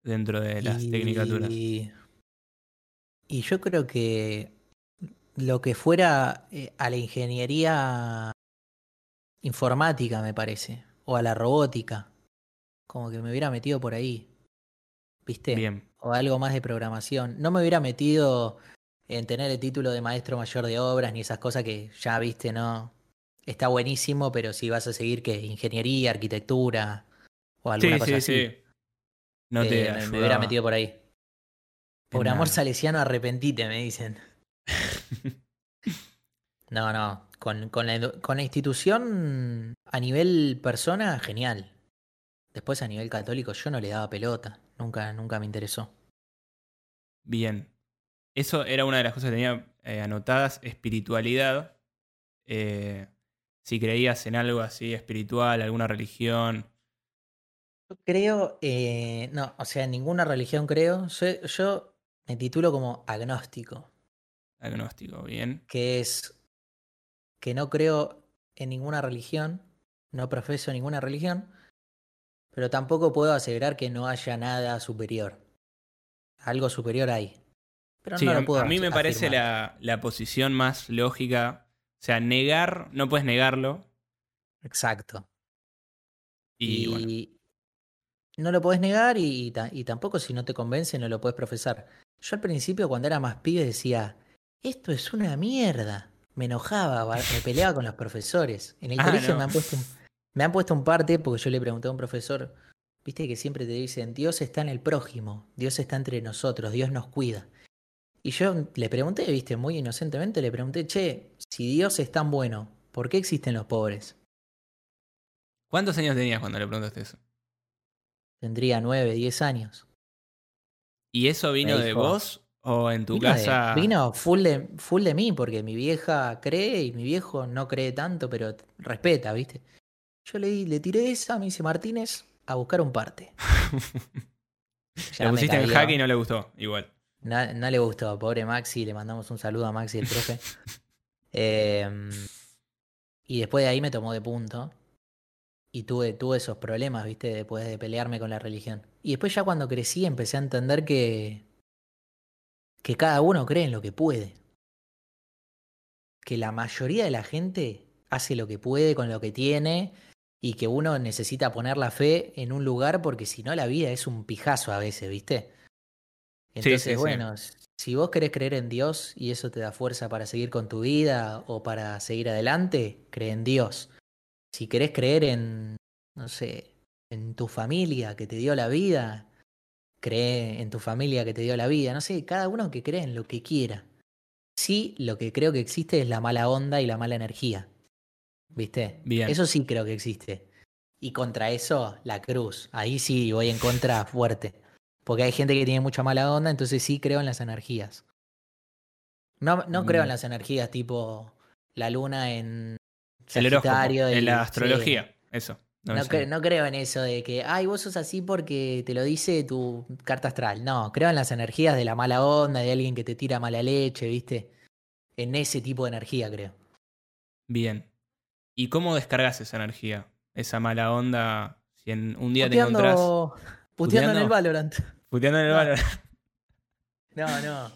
dentro de las tecnicaturas? Y yo creo que lo que fuera a la ingeniería... informática, me parece, o a la robótica, como que me hubiera metido por ahí, ¿viste? Bien. O algo más de programación. No me hubiera metido en tener el título de maestro mayor de obras ni esas cosas que ya, ¿viste? No, está buenísimo, pero si vas a seguir que ingeniería, arquitectura o alguna cosa así. No te ayudaba. Me hubiera metido por ahí. Por amor salesiano arrepentite, me dicen. No, no. Con la institución a nivel persona, genial. Después a nivel católico yo no le daba pelota. Nunca me interesó. Bien. Eso era una de las cosas que tenía anotadas. Espiritualidad. Si creías en algo así espiritual, alguna religión. Yo creo... no, o sea, ninguna religión creo. Yo me titulo como agnóstico. Agnóstico, bien. Que es... que no creo en ninguna religión, no profeso ninguna religión, pero tampoco puedo asegurar que no haya nada superior. Algo superior hay. Pero sí, no lo puedo afirmar. Parece la posición más lógica. O sea, negar, no puedes negarlo. Exacto. Y bueno. No lo podés negar y tampoco, si no te convence, no lo podés profesar. Yo al principio, cuando era más pibe, decía, esto es una mierda. Me enojaba, me peleaba con los profesores. En el colegio no. me han puesto un parte porque yo le pregunté a un profesor, viste que siempre te dicen, Dios está en el prójimo, Dios está entre nosotros, Dios nos cuida. Y yo le pregunté, viste, muy inocentemente, le pregunté, che, si Dios es tan bueno, ¿por qué existen los pobres? ¿Cuántos años tenías cuando le preguntaste eso? Tendría 9, 10 años. ¿Y eso vino de vos? ¿O en tu casa? Vino full de mí, porque mi vieja cree y mi viejo no cree tanto, pero respeta, ¿viste? Yo le tiré esa, me dice Martínez, a buscar un parte. La pusiste en jaque y no le gustó, igual. No le gustó, pobre Maxi, le mandamos un saludo a Maxi, el profe. Y después de ahí me tomó de punto. Y tuve esos problemas, ¿viste? Después de pelearme con la religión. Y después ya cuando crecí empecé a entender que cada uno cree en lo que puede. Que la mayoría de la gente hace lo que puede con lo que tiene y que uno necesita poner la fe en un lugar porque si no la vida es un pijazo a veces, ¿viste? Entonces, sí, bueno, si vos querés creer en Dios y eso te da fuerza para seguir con tu vida o para seguir adelante, cree en Dios. Si querés creer en, no sé, en tu familia que te dio la vida... Cree en tu familia que te dio la vida. No sé, cada uno que cree en lo que quiera. Sí, lo que creo que existe es la mala onda y la mala energía. ¿Viste? Bien. Eso sí creo que existe. Y contra eso, la cruz. Ahí sí voy en contra fuerte. Porque hay gente que tiene mucha mala onda, entonces sí creo en las energías. No creo en las energías tipo la luna en Sagitario. En la astrología, sí. Eso. No creo en eso de que, ay, vos sos así porque te lo dice tu carta astral. No, creo en las energías de la mala onda, de alguien que te tira mala leche, ¿viste? En ese tipo de energía, creo. Bien. ¿Y cómo descargas esa energía? Esa mala onda, si en un día te encontrás... Puteando en el Valorant. Puteando en el Valorant. No.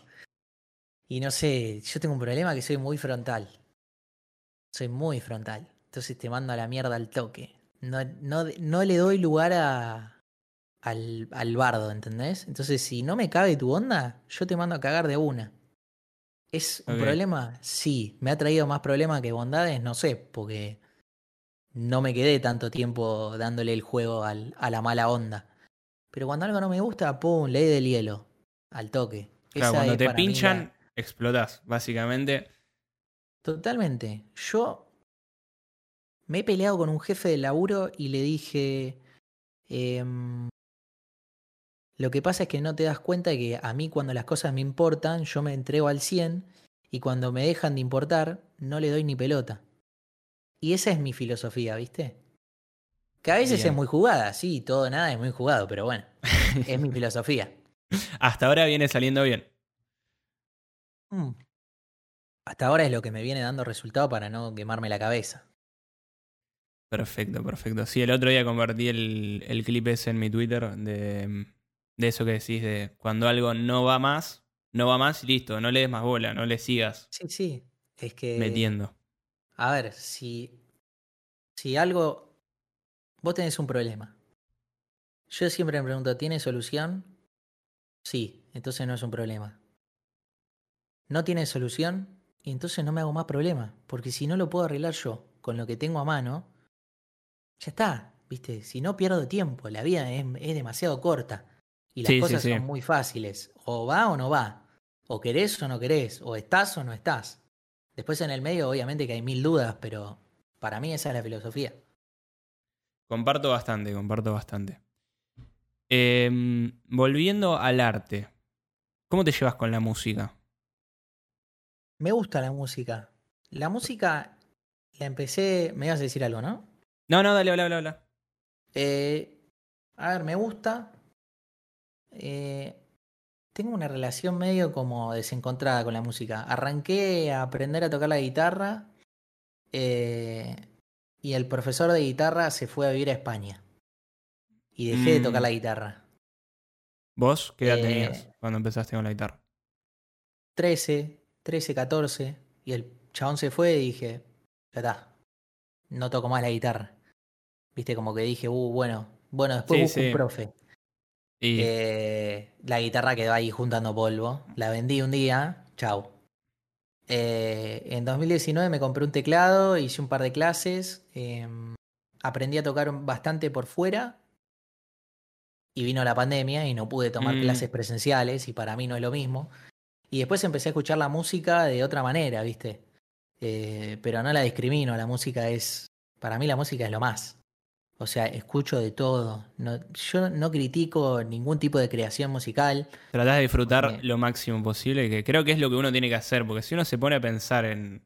Y no sé, yo tengo un problema que soy muy frontal. Entonces te mando a la mierda al toque. No le doy lugar al bardo, ¿entendés? Entonces, si no me cabe tu onda, yo te mando a cagar de una. ¿Es un problema? Sí. ¿Me ha traído más problemas que bondades? No sé, porque no me quedé tanto tiempo dándole el juego a la mala onda. Pero cuando algo no me gusta, pum, ley del hielo, al toque. Claro, esa cuando te pinchan, explotás, básicamente. Totalmente. Yo... me he peleado con un jefe de laburo y le dije, lo que pasa es que no te das cuenta que a mí cuando las cosas me importan, yo me entrego al 100 y cuando me dejan de importar, no le doy ni pelota. Y esa es mi filosofía, ¿viste? Que a veces es muy jugada, sí, todo nada es muy jugado, pero bueno, es mi filosofía. Hasta ahora viene saliendo bien. Hasta ahora es lo que me viene dando resultado para no quemarme la cabeza. Perfecto. Sí, el otro día compartí el clip ese en mi Twitter de eso que decís de cuando algo no va más y listo, no le des más bola, no le sigas. Sí, es que... metiendo. A ver, si algo... vos tenés un problema. Yo siempre me pregunto, ¿tiene solución? Sí, entonces no es un problema. ¿No tiene solución? Y entonces no me hago más problema, porque si no lo puedo arreglar yo, con lo que tengo a mano... ya está, ¿viste? Si no pierdo tiempo, la vida es demasiado corta y las cosas son muy fáciles. O va o no va. O querés o no querés, o estás o no estás. Después en el medio obviamente que hay mil dudas, pero para mí esa es la filosofía. Comparto bastante, comparto bastante. Volviendo al arte, ¿cómo te llevas con la música? Me gusta la música. La música la empecé... Me ibas a decir algo, ¿no? No, no, dale, habla, habla, habla. A ver, me gusta. Tengo una relación medio como desencontrada con la música. Arranqué a aprender a tocar la guitarra y el profesor de guitarra se fue a vivir a España. Y dejé de tocar la guitarra. ¿Vos qué edad tenías cuando empezaste con la guitarra? 13, 14. Y el chabón se fue y dije, ya está, no toco más la guitarra. Viste, como que dije, bueno, después busco un profe. Y... la guitarra quedó ahí juntando polvo. La vendí un día, chau. En 2019 me compré un teclado, hice un par de clases. Aprendí a tocar bastante por fuera. Y vino la pandemia y no pude tomar clases presenciales y para mí no es lo mismo. Y después empecé a escuchar la música de otra manera, ¿viste? Pero no la discrimino, la música es... Para mí la música es lo más. O sea, escucho de todo. No, yo no critico ningún tipo de creación musical. Tratás de disfrutar lo máximo posible, que creo que es lo que uno tiene que hacer. Porque si uno se pone a pensar en,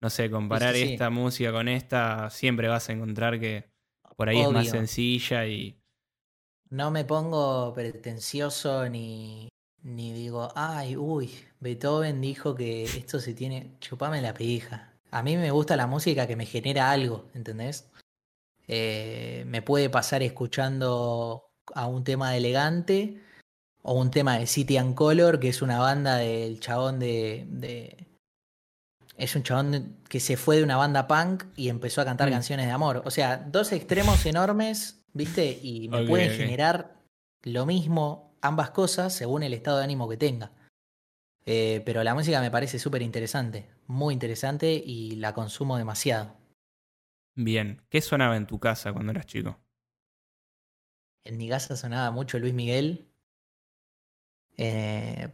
no sé, comparar esta música con esta, siempre vas a encontrar que por ahí es más sencilla y... No me pongo pretencioso ni digo, ay, uy, Beethoven dijo que esto se tiene... Chupame la pija. A mí me gusta la música que me genera algo, ¿entendés? Me puede pasar escuchando a un tema de Elegante o un tema de City and Color, que es una banda del chabón de... Es un chabón que se fue de una banda punk y empezó a cantar canciones de amor. O sea, dos extremos enormes... ¿Viste? Y me pueden generar lo mismo, ambas cosas, según el estado de ánimo que tenga. Pero la música me parece súper interesante, muy interesante, y la consumo demasiado. Bien. ¿Qué sonaba en tu casa cuando eras chico? En mi casa sonaba mucho Luis Miguel,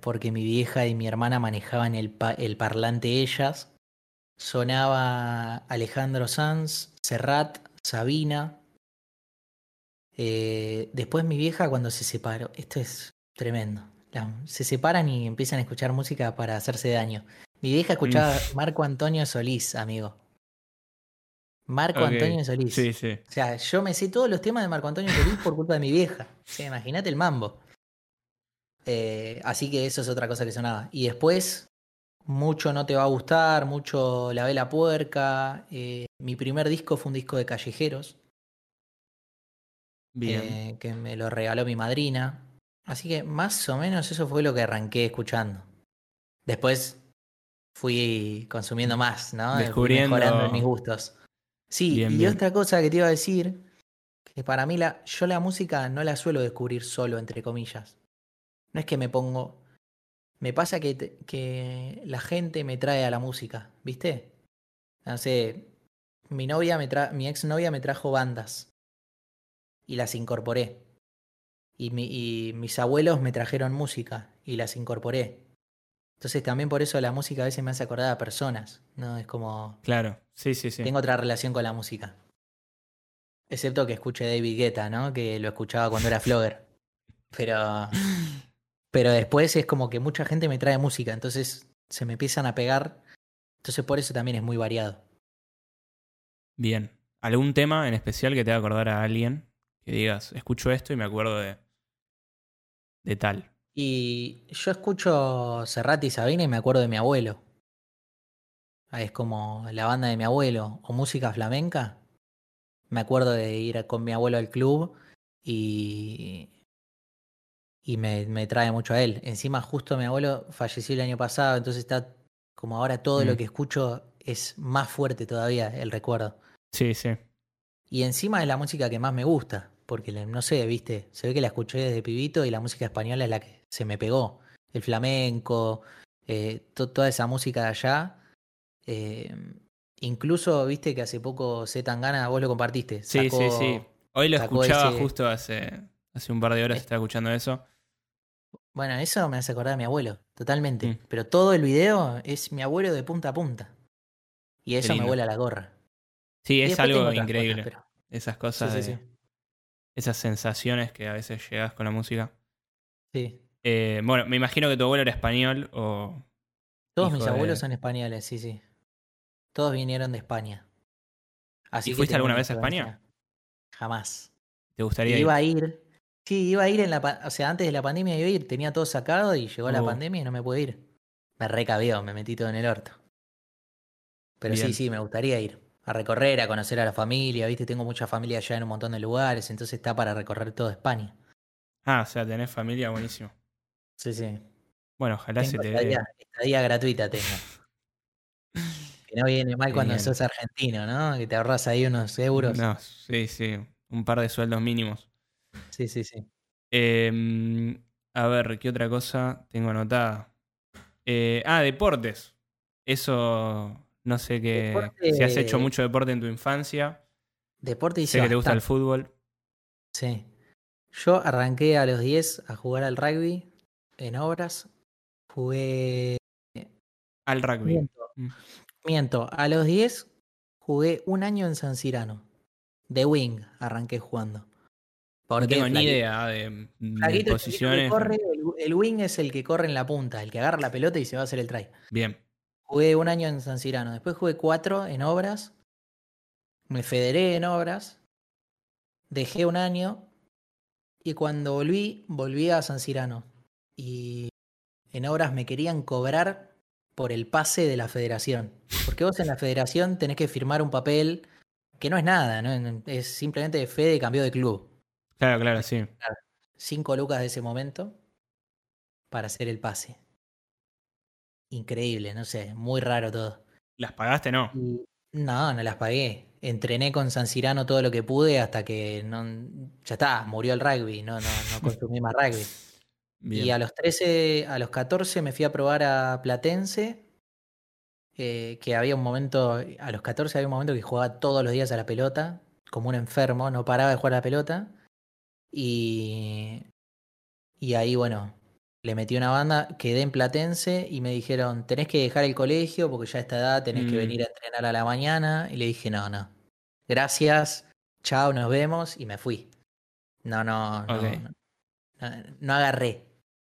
porque mi vieja y mi hermana manejaban el parlante ellas. Sonaba Alejandro Sanz, Serrat, Sabina... después mi vieja cuando se separó, esto es tremendo, se separan y empiezan a escuchar música para hacerse daño. Mi vieja escuchaba Marco Antonio Solís, amigo. Marco Antonio Solís. Sí, sí. O sea, yo me sé todos los temas de Marco Antonio Solís por culpa de mi vieja. O sea, imagínate el mambo. Así que eso es otra cosa que sonaba. Y después, mucho No Te Va a Gustar, mucho La Vela Puerca. Mi primer disco fue un disco de callejeros. Bien. Que me lo regaló mi madrina. Así que más o menos eso fue lo que arranqué escuchando. Después fui consumiendo más, ¿no? Descubriendo. Mejorando en mis gustos. Sí, bien, y bien. Otra cosa que te iba a decir, que para mí yo la música no la suelo descubrir solo, entre comillas. No es que me pongo... Me pasa que la gente me trae a la música, ¿viste? No sé, mi exnovia me trajo bandas. Y las incorporé. Y mis abuelos me trajeron música. Y las incorporé. Entonces también por eso la música a veces me hace acordar a personas. ¿No? Es como... Claro, sí, sí, sí. Tengo otra relación con la música. Excepto que escuché David Guetta, ¿no? Que lo escuchaba cuando era flogger. Pero después es como que mucha gente me trae música. Entonces se me empiezan a pegar. Entonces por eso también es muy variado. Bien. ¿Algún tema en especial que te va a acordar a alguien? Que digas, escucho esto y me acuerdo de tal. Y yo escucho Serrat y Sabina y me acuerdo de mi abuelo. Es como la banda de mi abuelo. O música flamenca. Me acuerdo de ir con mi abuelo al club y me trae mucho a él. Encima justo mi abuelo falleció el año pasado, entonces está como ahora todo lo que escucho es más fuerte todavía el recuerdo. Sí, sí. Y encima es la música que más me gusta. Porque, no sé, viste, se ve que la escuché desde pibito y la música española es la que se me pegó. El flamenco, toda esa música de allá. Incluso, viste, que hace poco Z Tangana, vos lo compartiste. Sí. Hoy lo escuchaba justo hace un par de horas, estaba escuchando eso. Bueno, eso me hace acordar a mi abuelo, totalmente. Pero todo el video es mi abuelo de punta a punta. Y eso me vuela la gorra. Sí, es algo increíble. Cosas, pero... Esas cosas, sí. Esas sensaciones que a veces llegas con la música. Sí. Bueno, me imagino que tu abuelo era español o... Todos mis abuelos son españoles, sí. Todos vinieron de España. Así. ¿Y fuiste alguna vez a España? Jamás. ¿Te gustaría ir? Sí, iba a ir en la... O sea, antes de la pandemia iba a ir. Tenía todo sacado y llegó la pandemia y no me pude ir. Me recabió, me metí todo en el orto. Pero bien. Sí, me gustaría ir. A recorrer, a conocer a la familia, ¿viste? Tengo mucha familia allá en un montón de lugares, entonces está para recorrer toda España. Ah, o sea, tenés familia, buenísimo. Sí. Bueno, ojalá tengo estadía gratuita tengo. Que no viene mal cuando sos argentino, ¿no? Que te ahorras ahí unos euros. No, sí. Un par de sueldos mínimos. Sí. A ver, ¿qué otra cosa tengo anotada? Deportes. Eso... No sé si has hecho mucho deporte en tu infancia. Deporte hice bastante. Sé que te gusta el fútbol. Sí. Yo arranqué a los 10 a jugar al rugby en Obras. Jugué... Al rugby. Miento. A los 10 jugué un año en San Cirano. De wing arranqué jugando. No tengo ni idea de posiciones. El wing es el que corre en la punta, el que agarra la pelota y se va a hacer el try. Bien. Jugué un año en San Cirano, después jugué 4 en Obras, me federé en Obras, dejé un año y cuando volví a San Cirano. Y en Obras me querían cobrar por el pase de la federación. Porque vos en la federación tenés que firmar un papel que no es nada, ¿no? Es simplemente Fede cambió de club. Claro, sí. 5 lucas de ese momento para hacer el pase. Increíble, no sé, muy raro todo. ¿Las pagaste, no? No las pagué. Entrené con San Cirano todo lo que pude hasta que ya está, murió el rugby, no consumí más rugby. Bien. Y a los 14 me fui a probar a Platense, que a los 14 había un momento que jugaba todos los días a la pelota, como un enfermo, no paraba de jugar a la pelota. Y ahí, bueno... Le metí una banda, quedé en Platense y me dijeron, tenés que dejar el colegio porque ya a esta edad tenés que venir a entrenar a la mañana. Y le dije, no. Gracias, chao, nos vemos. Y me fui. No agarré.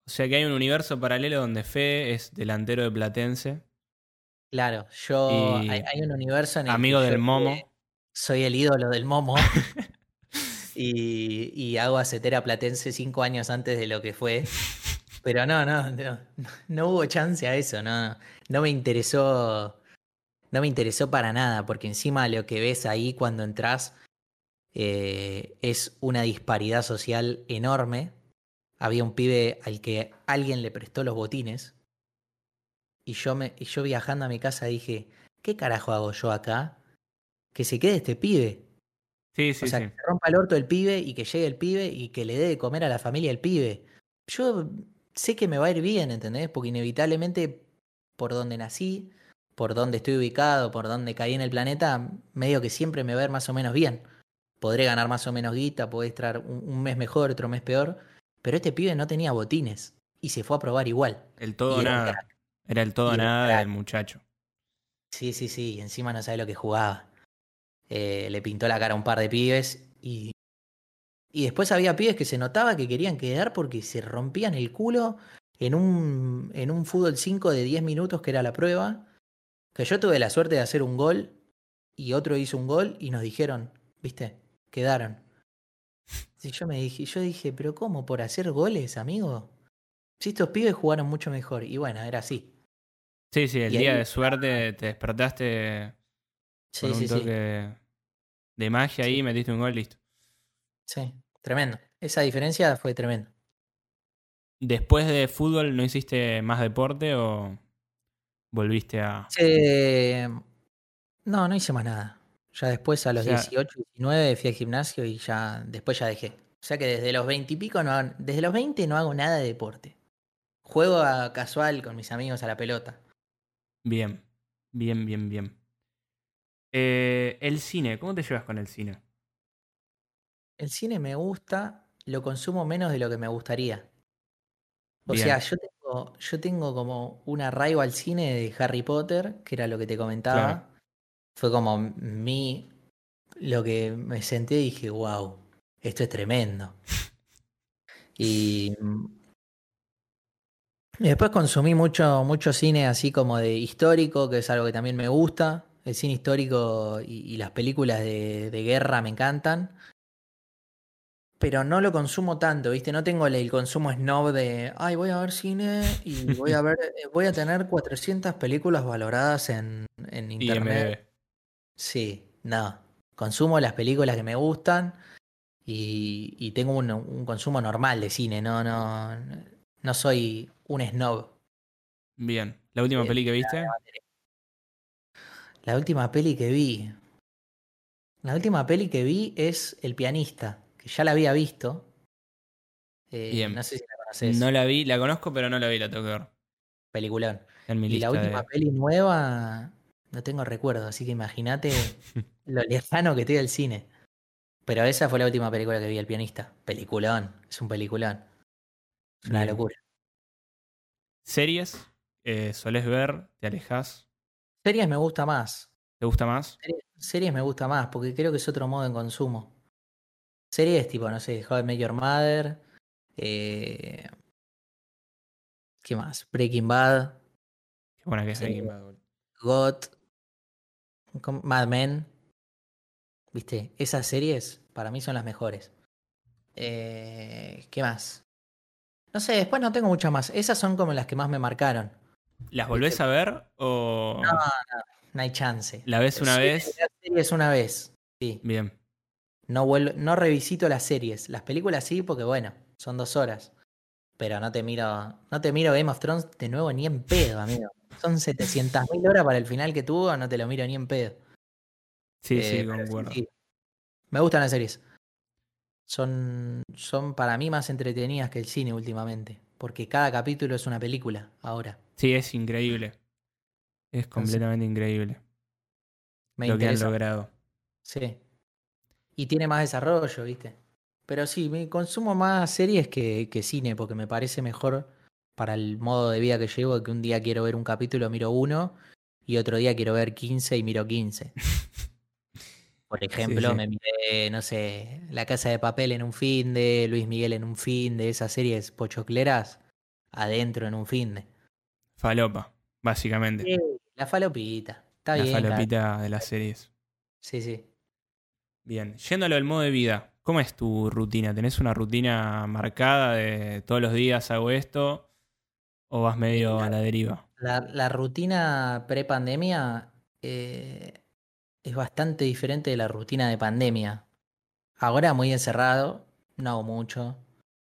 O sea que hay un universo paralelo donde Fede es delantero de Platense. Claro, hay un universo en el amigo que del Momo. Soy el ídolo del Momo. y hago acetera Platense 5 años antes de lo que fue. Pero no hubo chance a eso, no me interesó para nada, porque encima lo que ves ahí cuando entras es una disparidad social enorme. Había un pibe al que alguien le prestó los botines y yo viajando a mi casa dije, ¿qué carajo hago yo acá? Que se quede este pibe. Sí, o sea, que se rompa el orto el pibe y que llegue el pibe y que le dé de comer a la familia el pibe. Yo... Sé que me va a ir bien, ¿entendés? Porque inevitablemente, por donde nací, por donde estoy ubicado, por donde caí en el planeta, medio que siempre me va a ir más o menos bien. Podré ganar más o menos guita, podré estar un mes mejor, otro mes peor. Pero este pibe no tenía botines y se fue a probar igual. El todo o nada. Era el todo o nada del muchacho. Sí. Y encima no sabe lo que jugaba. Le pintó la cara a un par de pibes y... Y después había pibes que se notaba que querían quedar porque se rompían el culo en un fútbol 5 de 10 minutos que era la prueba. Que yo tuve la suerte de hacer un gol y otro hizo un gol y nos dijeron, ¿viste? Quedaron. Y yo dije, ¿pero cómo? ¿Por hacer goles, amigo? Si estos pibes jugaron mucho mejor. Y bueno, era así. Sí, el día de suerte te despertaste con un toque de magia ahí, metiste un gol, listo. Sí, tremendo. Esa diferencia fue tremenda. ¿Después de fútbol no hiciste más deporte o volviste a...? No hice más nada. Ya después a los 18, 19 fui al gimnasio y después dejé. O sea que desde los 20 y pico desde los 20 no hago nada de deporte. Juego casual con mis amigos a la pelota. Bien. El cine, ¿cómo te llevas con el cine? El cine me gusta, lo consumo menos de lo que me gustaría. O Bien. Sea, yo tengo como un arraigo al cine de Harry Potter, que era lo que te comentaba. Claro. Fue como lo que me senté y dije, wow, esto es tremendo. Y después consumí mucho cine así como de histórico, que es algo que también me gusta. El cine histórico y las películas de guerra me encantan. Pero no lo consumo tanto, ¿viste? No tengo el consumo snob de, ay, voy a ver cine y voy a tener 400 películas valoradas en internet. Sí, no. Consumo las películas que me gustan y tengo un consumo normal de cine, no soy un snob. Bien. ¿La última peli que viste? La última peli que vi es El pianista. Que ya la había visto. Bien. No sé si la conoces. No la vi, la conozco, pero no la vi, la tengo que ver. Peliculón. Y la última peli nueva, no tengo recuerdo, así que imagínate lo lejano que estoy del cine. Pero esa fue la última película que vi, El pianista. Peliculón, es un peliculón. Es una locura. ¿Series? ¿Solés ver? ¿Te alejás? Series me gusta más. ¿Te gusta más? Series me gusta más, porque creo que es otro modo de consumo. Series tipo, no sé, How I Met Your Mother, ¿qué más? Breaking Bad. Qué buena que es Breaking Bad. God, Mad Men. ¿Viste? Esas series para mí son las mejores. ¿Qué más? No sé, después no tengo muchas más. Esas son como las que más me marcaron. ¿Las volvés a ver o...? No hay chance. ¿La ves una vez? La serie es una vez, sí. Bien. No revisito las series. Las películas sí, porque bueno, son 2 horas. Pero no te miro Game of Thrones de nuevo ni en pedo, amigo. Son 700.000 horas para el final que tuvo, no te lo miro ni en pedo. Sí, sí, concuerdo. Sí. Me gustan las series. Son para mí más entretenidas que el cine últimamente. Porque cada capítulo es una película ahora. Sí, es increíble. Es completamente increíble. Me interesa. Que han logrado. Sí. Y tiene más desarrollo, ¿viste? Pero sí, me consumo más series que cine, porque me parece mejor para el modo de vida que llevo, que un día quiero ver un capítulo, miro uno, y otro día quiero ver 15 y miro 15. Por ejemplo, sí. Me miré, no sé, La Casa de Papel en un fin de, Luis Miguel en un fin de, esas series pochocleras, adentro en un fin de. Falopa, básicamente. Sí, la falopita. Está bien. La falopita, claro. De las series. Sí, sí. Bien, yéndolo al modo de vida, ¿cómo es tu rutina? ¿Tenés una rutina marcada de todos los días hago esto o vas medio a la deriva? La rutina pre-pandemia es bastante diferente de la rutina de pandemia. Ahora muy encerrado, no hago mucho.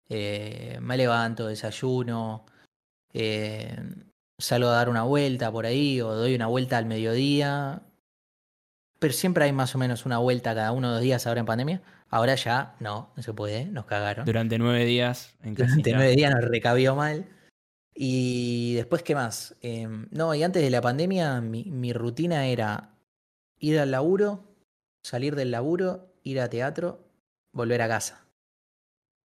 Me levanto, desayuno, salgo a dar una vuelta por ahí o doy una vuelta al mediodía. Pero siempre hay más o menos una vuelta cada 1 o 2 días ahora en pandemia. Ahora ya no se puede, nos cagaron. Durante 9 días. Durante 9 días nos recabió mal. Y después, ¿qué más? Y antes de la pandemia mi rutina era ir al laburo, salir del laburo, ir a teatro, volver a casa.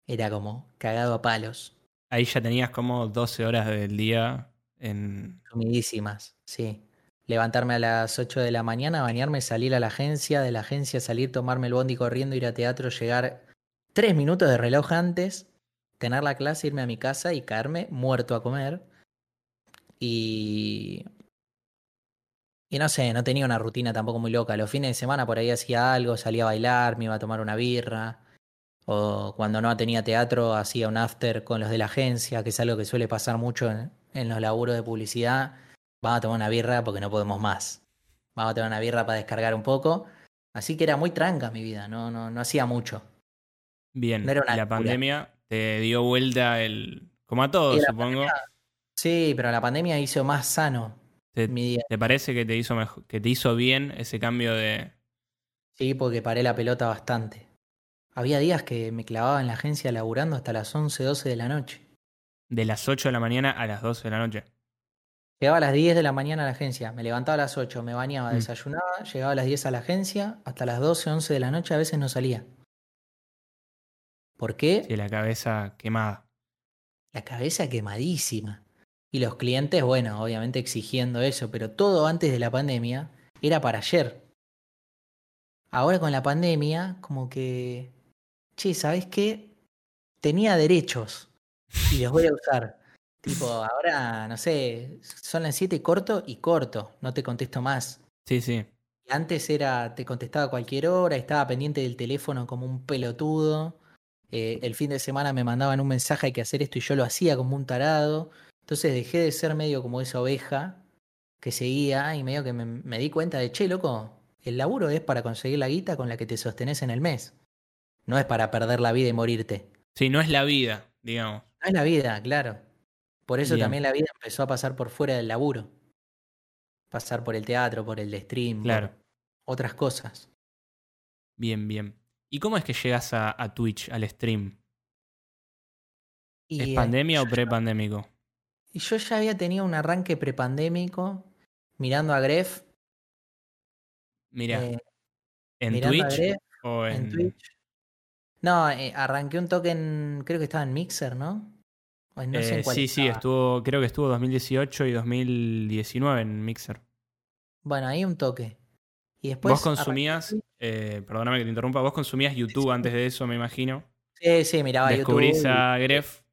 Era como cagado a palos. Ahí ya tenías como 12 horas del día en... Sumidísimas, sí. Levantarme a las 8 de la mañana, bañarme, salir a la agencia, de la agencia salir, tomarme el bondi corriendo, ir a teatro, llegar 3 minutos de reloj antes, tener la clase, irme a mi casa y caerme muerto a comer. Y no sé, no tenía una rutina tampoco muy loca. Los fines de semana por ahí hacía algo, salía a bailar, me iba a tomar una birra. O cuando no tenía teatro, hacía un after con los de la agencia, que es algo que suele pasar mucho en los laburos de publicidad. Vamos a tomar una birra porque no podemos más. Vamos a tomar una birra para descargar un poco. Así que era muy tranca mi vida, no hacía mucho. Bien, no era una la locura. Pandemia te dio vuelta como a todos, supongo. Sí, pero la pandemia hizo más sano mi día. ¿Te parece que te hizo bien ese cambio de...? Sí, porque paré la pelota bastante. Había días que me clavaba en la agencia laburando hasta las 11, 12 de la noche. De las 8 de la mañana a las 12 de la noche. Llegaba a las 10 de la mañana a la agencia, me levantaba a las 8, me bañaba, desayunaba, llegaba a las 10 a la agencia, hasta las 12, 11 de la noche a veces no salía. ¿Por qué? Sí, la cabeza quemada. La cabeza quemadísima. Y los clientes, bueno, obviamente exigiendo eso, pero todo antes de la pandemia era para ayer. Ahora con la pandemia, como que, che, ¿sabés qué? Tenía derechos y los voy a usar. Tipo, ahora, no sé, son las 7, corto, no te contesto más. Sí, sí. Y antes era, te contestaba a cualquier hora, estaba pendiente del teléfono como un pelotudo. El fin de semana me mandaban un mensaje, hay que hacer esto, y yo lo hacía como un tarado. Entonces dejé de ser medio como esa oveja que seguía y medio que me di cuenta de, che, loco, el laburo es para conseguir la guita con la que te sostenés en el mes. No es para perder la vida y morirte. Sí, no es la vida, digamos. No es la vida, claro. Por eso Bien. También la vida empezó a pasar por fuera del laburo. Pasar por el teatro, por el stream, claro. Por otras cosas. Bien, bien. ¿Y cómo es que llegas a Twitch, al stream? ¿Es pandemia o prepandémico? Y yo ya había tenido un arranque prepandémico mirando a Grefg. Mirá. ¿En Twitch? Grefg, o en Twitch. No, arranqué un toque en. Creo que estaba en Mixer, ¿no? Pues no sé en cuál sí, estuvo, creo que estuvo 2018 y 2019 en Mixer. Bueno, ahí un toque. Y después vos consumías, perdóname que te interrumpa, vos consumías YouTube sí, antes de eso, me imagino. Sí, miraba Descubrís YouTube. Descubrís a Grefg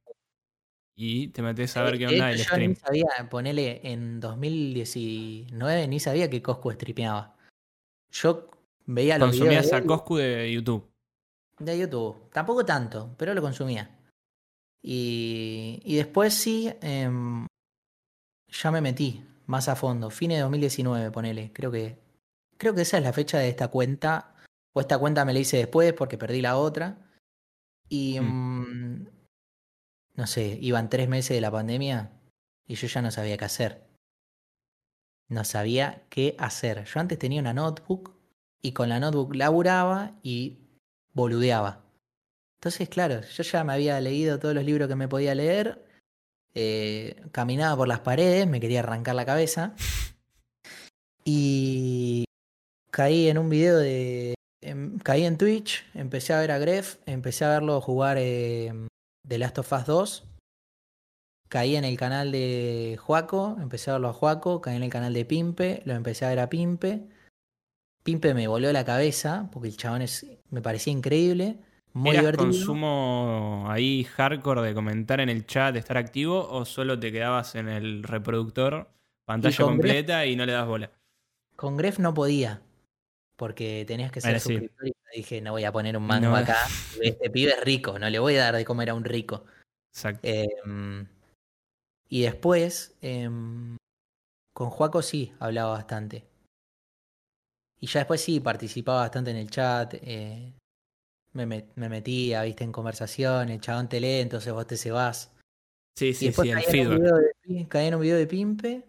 y te metés a ver qué onda el stream. Yo ni sabía, ponele, en 2019 ni sabía que Coscu streameaba. Yo veía los consumías videos. Consumías a Coscu de YouTube. De YouTube. Tampoco tanto, pero lo consumía. Y después sí, ya me metí más a fondo. Fines de 2019, ponele. Creo que esa es la fecha de esta cuenta. O esta cuenta me la hice después porque perdí la otra. Y no sé, iban 3 meses de la pandemia y yo ya no sabía qué hacer. Yo antes tenía una notebook y con la notebook laburaba y boludeaba. Entonces, claro, yo ya me había leído todos los libros que me podía leer, caminaba por las paredes, me quería arrancar la cabeza, y caí en un video caí en Twitch, empecé a ver a Grefg, empecé a verlo jugar The Last of Us 2, caí en el canal de Juaco, empecé a verlo a Juaco, caí en el canal de Pimpe, lo empecé a ver a Pimpe. Pimpe me voló la cabeza, porque el chabón me parecía increíble. Muy ¿Eras divertido. Consumo ahí hardcore de comentar en el chat, de estar activo, o solo te quedabas en el reproductor, pantalla completa Grefg, y no le das bola? Con Grefg no podía, porque tenías que ser suscriptor sí. Y dije, no voy a poner un mango acá, este pibe es rico, no le voy a dar de comer a un rico. Exacto. Y después, con Juaco sí hablaba bastante. Y ya después sí participaba bastante en el chat, me metía, viste, en conversaciones, el chabón te lee, entonces vos te se vas. Sí, el feedback. Caí en un video de Pimpe.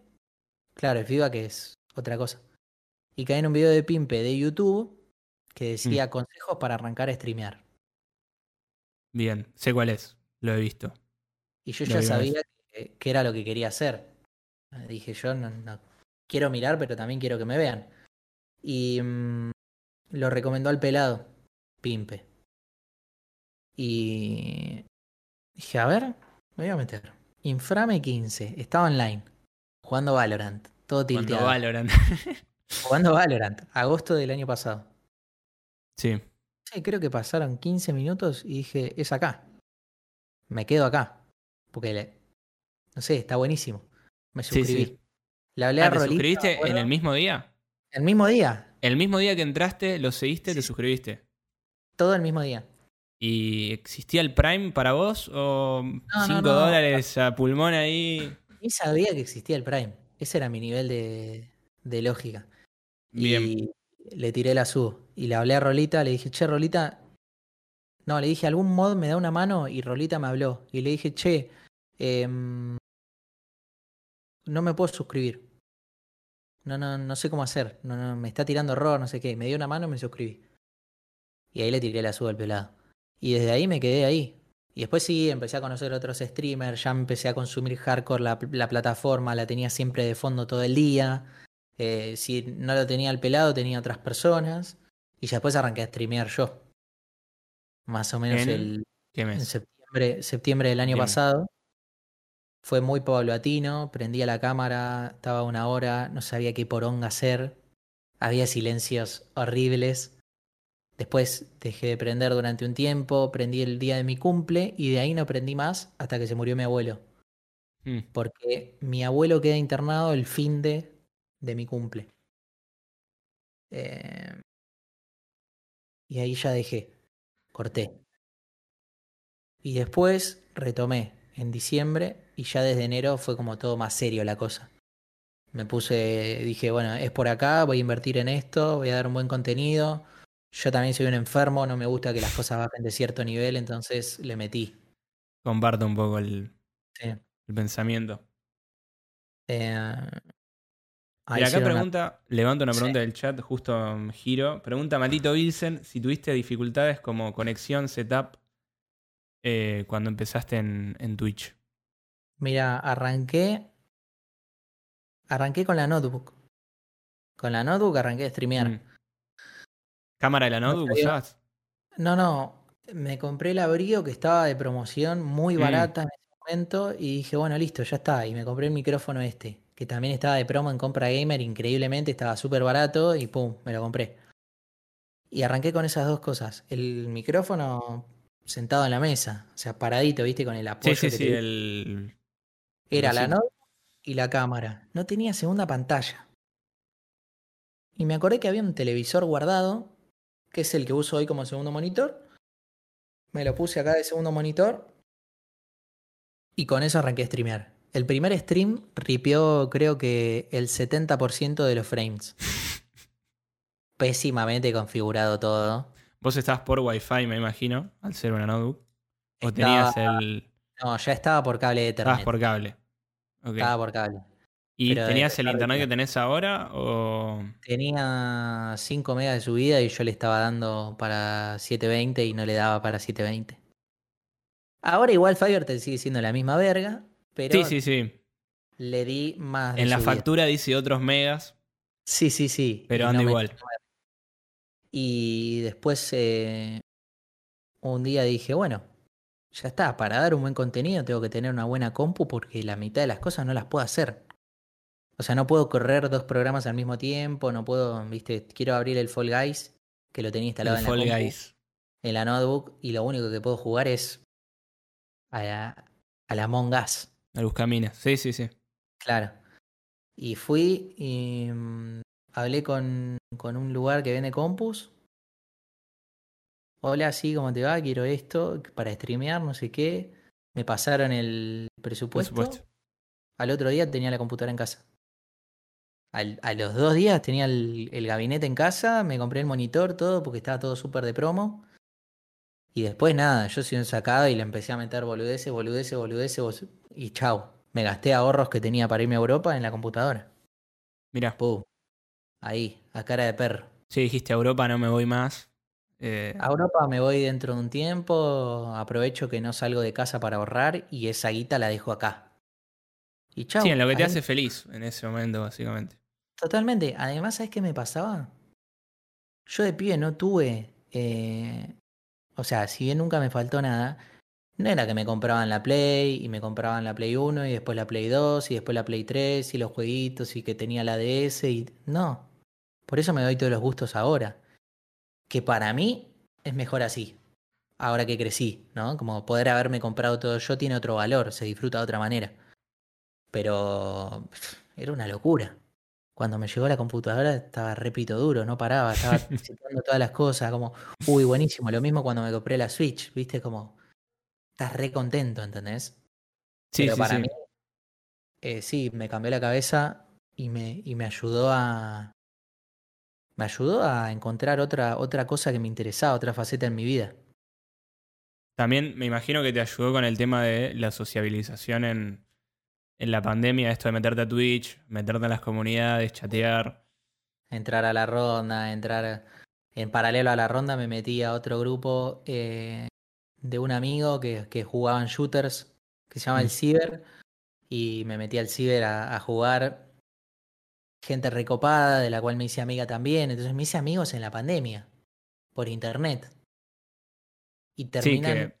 Claro, el feedback es otra cosa. Y caí en un video de Pimpe de YouTube que decía consejos para arrancar a streamear. Bien, sé cuál es, lo he visto. Y yo ya sabía que era lo que quería hacer. Dije, yo no quiero mirar, pero también quiero que me vean. Y lo recomendó al pelado, Pimpe. Y dije, a ver, me voy a meter. Inframe 15, estaba online, jugando Valorant, todo tilteado. Jugando Valorant, agosto del año pasado. Sí, creo que pasaron 15 minutos y dije, es acá. Me quedo acá, porque, no sé, está buenísimo. Me suscribí. Sí. Le hablé a Rolita. ¿Te suscribiste en el mismo día? El mismo día. El mismo día que entraste, lo seguiste, sí. Te suscribiste. Todo el mismo día. ¿Y existía el Prime para vos? ¿O $5 a pulmón ahí? Yo sabía que existía el Prime. Ese era mi nivel de lógica. Bien. Y le tiré la sub. Y le hablé a Rolita, le dije, che, Rolita. No, le dije, algún mod me da una mano. Y Rolita me habló. Y le dije, che, no me puedo suscribir. No sé cómo hacer. No, me está tirando error, no sé qué. Me dio una mano y me suscribí. Y ahí le tiré la suba al pelado. Y desde ahí me quedé ahí. Y después sí, empecé a conocer otros streamers. Ya empecé a consumir hardcore la plataforma. La tenía siempre de fondo todo el día. Si no lo tenía el pelado, tenía otras personas. Y ya después arranqué a streamear yo. Más o menos en septiembre del año pasado. Fue muy paulatino, prendía la cámara, estaba una hora, no sabía qué poronga hacer. Había silencios horribles. Después dejé de prender durante un tiempo, prendí el día de mi cumple y de ahí no prendí más hasta que se murió mi abuelo. Porque mi abuelo queda internado el fin de mi cumple. Y ahí ya dejé, corté. Y después retomé en diciembre y ya desde enero fue como todo más serio la cosa. Me puse, dije, bueno, es por acá, voy a invertir en esto, voy a dar un buen contenido. Yo también soy un enfermo, no me gusta que las cosas bajen de cierto nivel, entonces le metí. Comparto un poco el pensamiento. Y acá pregunta, levanto una pregunta del chat, justo giro. Pregunta Matito Vilsen si tuviste dificultades como conexión, setup, cuando empezaste en Twitch. Mira, arranqué con la notebook. Con la notebook arranqué a streamear. ¿Cámara de la notebook usabas? No. Me compré la Brio que estaba de promoción, muy barata en ese momento, y dije, bueno, listo, ya está. Y me compré el micrófono que también estaba de promo en Compra Gamer, increíblemente, estaba súper barato, y pum, me lo compré. Y arranqué con esas dos cosas. El micrófono sentado en la mesa, o sea, paradito, ¿viste? Con el apoyo. Sí, Era la notebook y la cámara. No tenía segunda pantalla. Y me acordé que había un televisor guardado, que es el que uso hoy como segundo monitor. Me lo puse acá de segundo monitor y con eso arranqué a streamear. El primer stream ripió creo que el 70% de los frames. Pésimamente configurado todo. Vos estabas por Wi-Fi, me imagino, al ser una notebook. ¿O tenías el...? No, ya estaba por cable de Ethernet. Estabas por cable. Okay. Estaba por cable. ¿Y pero tenías el internet que tenés ahora? O... Tenía 5 megas de subida y yo le estaba dando para 720 y no le daba para 720. Ahora igual Fiverr sigue siendo la misma verga, pero sí. Le di más de en subida. La factura dice otros megas. Sí. Pero anda no igual. Y después un día dije, bueno, ya está, para dar un buen contenido tengo que tener una buena compu porque la mitad de las cosas no las puedo hacer. O sea, no puedo correr dos programas al mismo tiempo, no puedo, viste, quiero abrir el Fall Guys, que lo tenía instalado en en la notebook, y lo único que puedo jugar es a la Among Us. A Buscaminas, sí. Claro. Y fui y hablé con un lugar que vende compus. Hola, sí, ¿cómo te va? Quiero esto para streamear, no sé qué. Me pasaron el presupuesto. Al otro día tenía la computadora en casa. A los 2 días tenía el gabinete en casa, me compré el monitor, todo, porque estaba todo súper de promo. Y después nada, yo soy un sacado y le empecé a meter boludeces, y chau. Me gasté ahorros que tenía para irme a Europa en la computadora. Mirá. Pum. Ahí, a cara de perro. Sí, dijiste a Europa no me voy más. A Europa me voy dentro de un tiempo, aprovecho que no salgo de casa para ahorrar y esa guita la dejo acá. Y chau, sí, en lo que te hace feliz en ese momento, básicamente. Totalmente. Además, ¿sabes qué me pasaba? Yo de pibe no tuve... O sea, si bien nunca me faltó nada, no era que me compraban la Play, y me compraban la Play 1, y después la Play 2, y después la Play 3, y los jueguitos, y que tenía la DS, y... No. Por eso me doy todos los gustos ahora. Que para mí es mejor así. Ahora que crecí, ¿no? Como poder haberme comprado todo yo tiene otro valor, se disfruta de otra manera. Pero era una locura. Cuando me llegó la computadora estaba repito duro, no paraba, estaba visitando todas las cosas, como, uy, buenísimo. Lo mismo cuando me compré la Switch, viste, como, estás re contento, ¿entendés? Sí, pero sí, para mí, sí, me cambió la cabeza y me ayudó a... Me ayudó a encontrar otra cosa que me interesaba, otra faceta en mi vida. También me imagino que te ayudó con el tema de la sociabilización en la pandemia, esto de meterte a Twitch, meterte en las comunidades, chatear. Entrar a la ronda, en paralelo a la ronda me metí a otro grupo de un amigo que jugaban shooters, que se llama El Ciber, y me metí al Ciber a jugar. Gente recopada, de la cual me hice amiga también. Entonces me hice amigos en la pandemia, por internet. Y terminan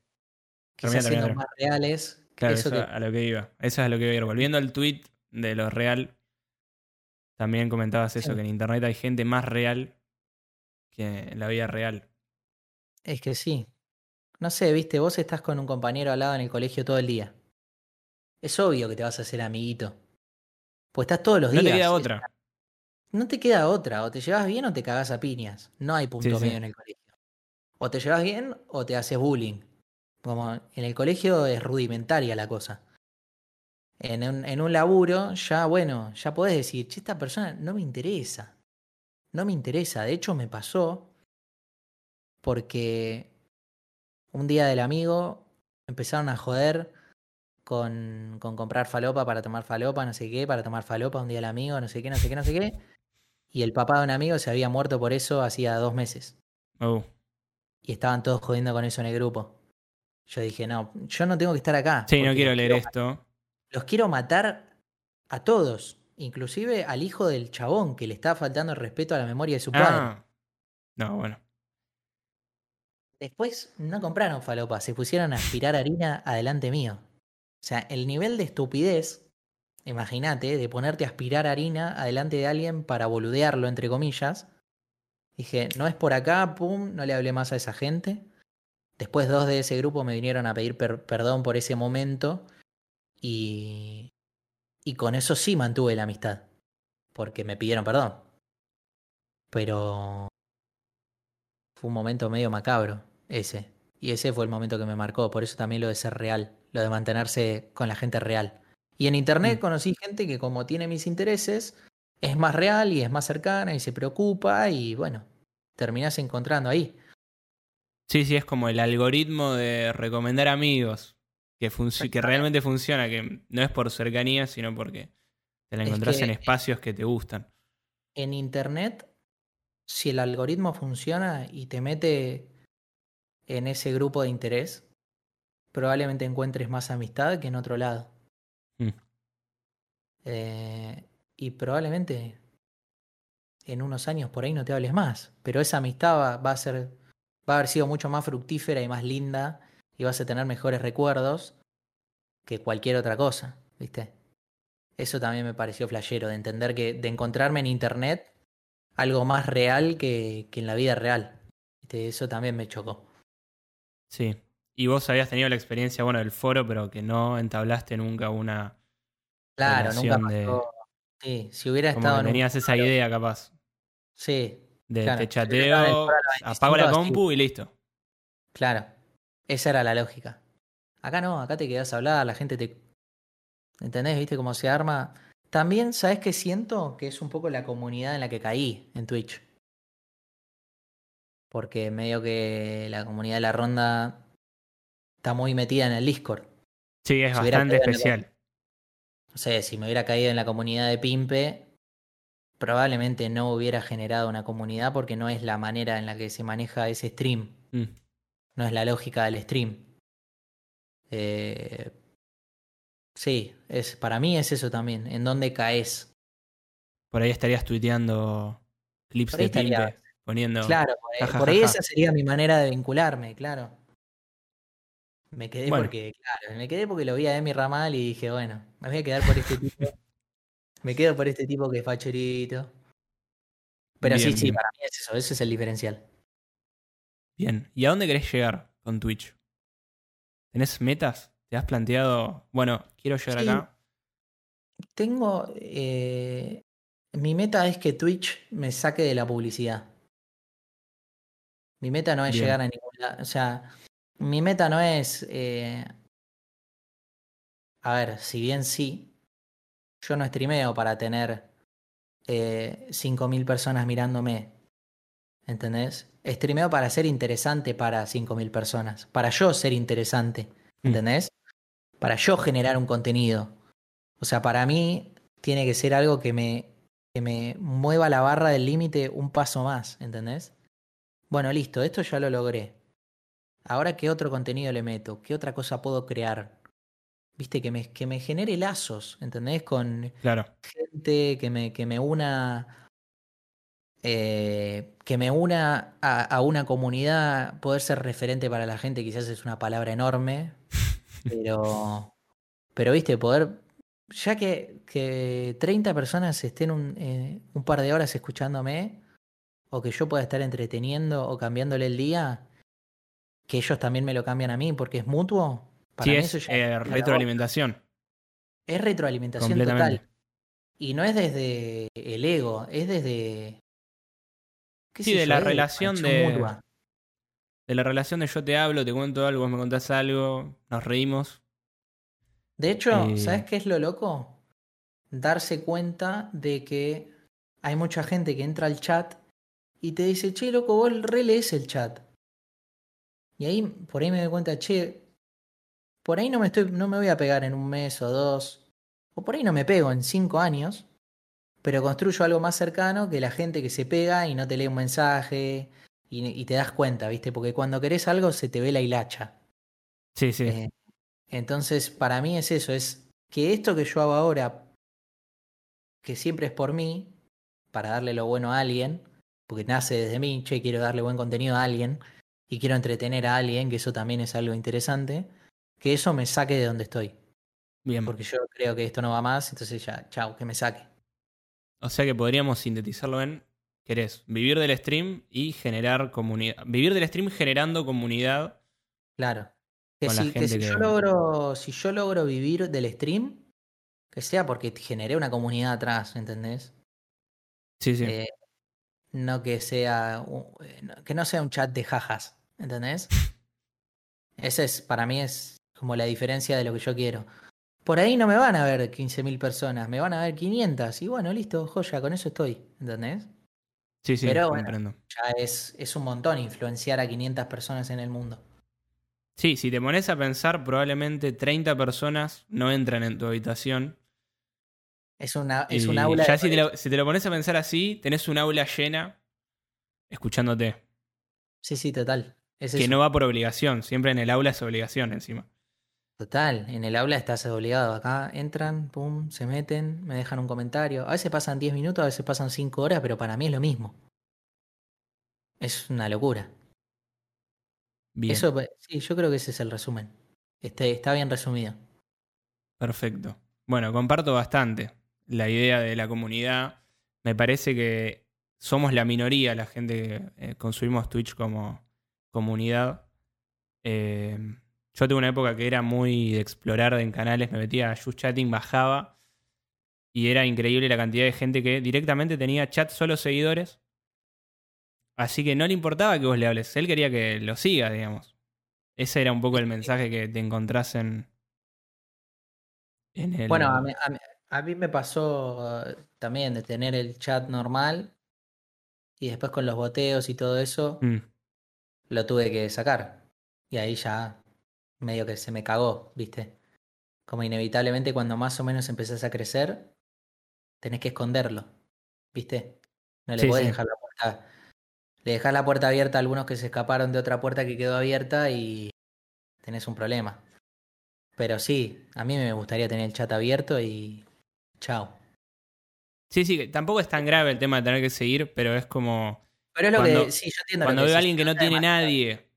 siendo más reales Claro, eso a lo que iba. Eso es a lo que iba a ir. Volviendo al tweet de lo real, también comentabas eso, sí, que en internet hay gente más real que en la vida real. Es que sí. No sé, viste, vos estás con un compañero al lado en el colegio todo el día. Es obvio que te vas a hacer amiguito. Pues estás todos los días. No te queda otra. No te queda otra. O te llevas bien o te cagás a piñas. No hay punto medio en el colegio. O te llevas bien o te haces bullying. Como en el colegio es rudimentaria la cosa. En un laburo ya, bueno, ya podés decir, che, esta persona no me interesa. No me interesa. De hecho, me pasó porque un día del amigo empezaron a joder con comprar falopa para tomar falopa, no sé qué, para tomar falopa un día del amigo, no sé qué. Y el papá de un amigo se había muerto por eso hacía 2 meses. Oh. Y estaban todos jodiendo con eso en el grupo. Yo dije, no, yo no tengo que estar acá. Sí, no quiero leer esto. Los quiero matar a todos. Inclusive al hijo del chabón que le estaba faltando el respeto a la memoria de su padre. No, bueno. Después no compraron falopa. Se pusieron a aspirar harina adelante mío. O sea, el nivel de estupidez, imagínate, de ponerte a aspirar harina adelante de alguien para boludearlo, entre comillas. Dije, no es por acá, pum, no le hablé más a esa gente. Después 2 de ese grupo me vinieron a pedir perdón por ese momento y con eso sí mantuve la amistad, porque me pidieron perdón. Pero fue un momento medio macabro ese, y ese fue el momento que me marcó, por eso también lo de ser real, lo de mantenerse con la gente real. Y en internet conocí gente que como tiene mis intereses, es más real y es más cercana y se preocupa y bueno, terminás encontrando ahí. Sí, es como el algoritmo de recomendar amigos que realmente funciona, que no es por cercanía, sino porque te la encontrás en espacios que te gustan. En internet, si el algoritmo funciona y te mete en ese grupo de interés, probablemente encuentres más amistad que en otro lado. Y probablemente en unos años por ahí no te hables más, pero esa amistad va a haber sido mucho más fructífera y más linda y vas a tener mejores recuerdos que cualquier otra cosa, ¿viste? Eso también me pareció flashero, de entender que, de encontrarme en internet algo más real que en la vida real, ¿viste? Eso también me chocó. Sí, y vos habías tenido la experiencia, bueno, del foro, pero que no entablaste nunca una relación nunca pasó. Sí, si hubiera estado en tenías esa idea, capaz. Sí. De te chateo, apago la compu y listo. Claro, esa era la lógica. Acá no, acá te quedás a hablar, la gente te... ¿Entendés? ¿Viste cómo se arma? También, ¿sabés qué siento? Que es un poco la comunidad en la que caí en Twitch. Porque medio que la comunidad de la ronda está muy metida en el Discord. Sí, es bastante especial. No sé, si me hubiera caído en la comunidad de Pimpe, probablemente no hubiera generado una comunidad porque no es la manera en la que se maneja ese stream. No es la lógica del stream. Sí, para mí es eso también. ¿En dónde caes? Por ahí estarías tuiteando clips de Pimpe. Poniendo... Claro, por ahí esa sería mi manera de vincularme, claro. Me quedé porque lo vi a Emi Ramal y dije, bueno, me voy a quedar por este tipo. Me quedo por este tipo que es facherito. Pero bien, sí, para mí es eso. Ese es el diferencial. Bien. ¿Y a dónde querés llegar con Twitch? ¿Tenés metas? ¿Te has planteado, bueno, quiero llegar acá? Tengo... mi meta es que Twitch me saque de la publicidad. Mi meta no es llegar a ningún lado. O sea... Mi meta no es... A ver, si bien sí, yo no streameo para tener 5.000 personas mirándome, ¿entendés? Streameo para ser interesante para 5.000 personas, para yo ser interesante, ¿entendés? Para yo generar un contenido. O sea, para mí tiene que ser algo que me mueva la barra del límite un paso más, ¿entendés? Bueno, listo, esto ya lo logré. Ahora, ¿qué otro contenido le meto? ¿Qué otra cosa puedo crear? Viste, que me genere lazos, ¿entendés? Con gente que me una... que me una a una comunidad. Poder ser referente para la gente quizás es una palabra enorme, pero Pero viste, poder, ya que 30 personas estén un par de horas escuchándome, o que yo pueda estar entreteniendo o cambiándole el día, que ellos también me lo cambian a mí, porque es mutuo. Para mí eso ya es retroalimentación. Es retroalimentación total. Y no es desde el ego, es desde... Sí, de la relación de... De la relación de yo te hablo, te cuento algo, vos me contás algo, nos reímos. De hecho, ¿sabés qué es lo loco? Darse cuenta de que hay mucha gente que entra al chat y te dice, che, loco, vos relees el chat. Y ahí, por ahí me doy cuenta, che, por ahí no me voy a pegar en un mes o dos, o por ahí no me pego en 5 años, pero construyo algo más cercano que la gente que se pega y no te lee un mensaje... Y te das cuenta, ¿viste? Porque cuando querés algo se te ve la hilacha. Sí, sí. Entonces, para mí es eso, es que esto que yo hago ahora, que siempre es por mí, para darle lo bueno a alguien, porque nace desde mí, che, quiero darle buen contenido a alguien, y quiero entretener a alguien, que eso también es algo interesante, que eso me saque de donde estoy. Bien. Porque yo creo que esto no va más, entonces ya, chau, que me saque. O sea que podríamos sintetizarlo en... Querés vivir del stream y generar comunidad. Vivir del stream generando comunidad. Claro. Si yo logro vivir del stream, que sea porque generé una comunidad atrás, ¿entendés? Sí, sí. No que sea. Que no sea un chat de jajas, ¿entendés? Ese es, para mí, es como la diferencia de lo que yo quiero. Por ahí no me van a ver 15.000 personas, me van a ver 500. Y bueno, listo, joya, con eso estoy, ¿entendés? Sí, sí, pero bueno, comprendo. Ya es un montón influenciar a 500 personas en el mundo. Sí, si te pones a pensar, probablemente 30 personas no entran en tu habitación. Es un aula. Ya si te lo pones a pensar así, tenés un aula llena escuchándote. Sí, sí, total. No va por obligación, siempre en el aula es obligación encima. Total, en el aula estás obligado. Acá entran, pum, se meten, me dejan un comentario. A veces pasan 10 minutos, a veces pasan 5 horas, pero para mí es lo mismo. Es una locura. Bien. Eso, sí, yo creo que ese es el resumen. Está bien resumido. Perfecto. Bueno, comparto bastante la idea de la comunidad. Me parece que somos la minoría, la gente que consumimos Twitch como comunidad. Yo tuve una época que era muy de explorar en canales, me metía a Just Chatting, bajaba y era increíble la cantidad de gente que directamente tenía chat solo seguidores. Así que no le importaba que vos le hables, él quería que lo sigas, digamos. Ese era un poco el mensaje que te encontrás en el... Bueno, a mí me pasó también de tener el chat normal y después con los boteos y todo eso lo tuve que sacar. Y ahí ya... medio que se me cagó, ¿viste? Como inevitablemente cuando más o menos empezás a crecer, tenés que esconderlo, ¿viste? No le podés dejar la puerta. Le dejás la puerta abierta a algunos que se escaparon de otra puerta que quedó abierta y tenés un problema. Pero sí, a mí me gustaría tener el chat abierto y chao. Sí, sí, tampoco es tan grave el tema de tener que seguir, pero es como... Pero es lo que... Sí, yo entiendo. Cuando veo a alguien que no tiene nadie...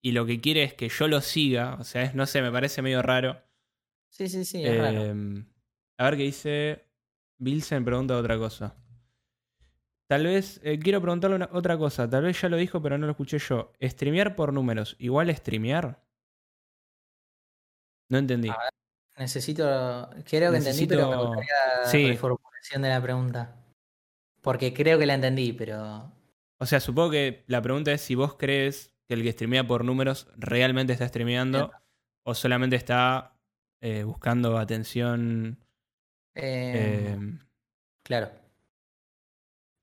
Y lo que quiere es que yo lo siga. O sea, no sé, me parece medio raro. Sí, sí, sí, es raro. A ver qué dice. Vilsen pregunta otra cosa. Tal vez, quiero preguntarle otra cosa. Tal vez ya lo dijo, pero no lo escuché yo. ¿Streamear por números igual streamear? No entendí. A ver, creo que entendí, pero me gustaría la reformulación de la pregunta. Porque creo que la entendí, pero... O sea, supongo que la pregunta es si vos crees... que el que streamea por números realmente está streameando o solamente está buscando atención. Claro.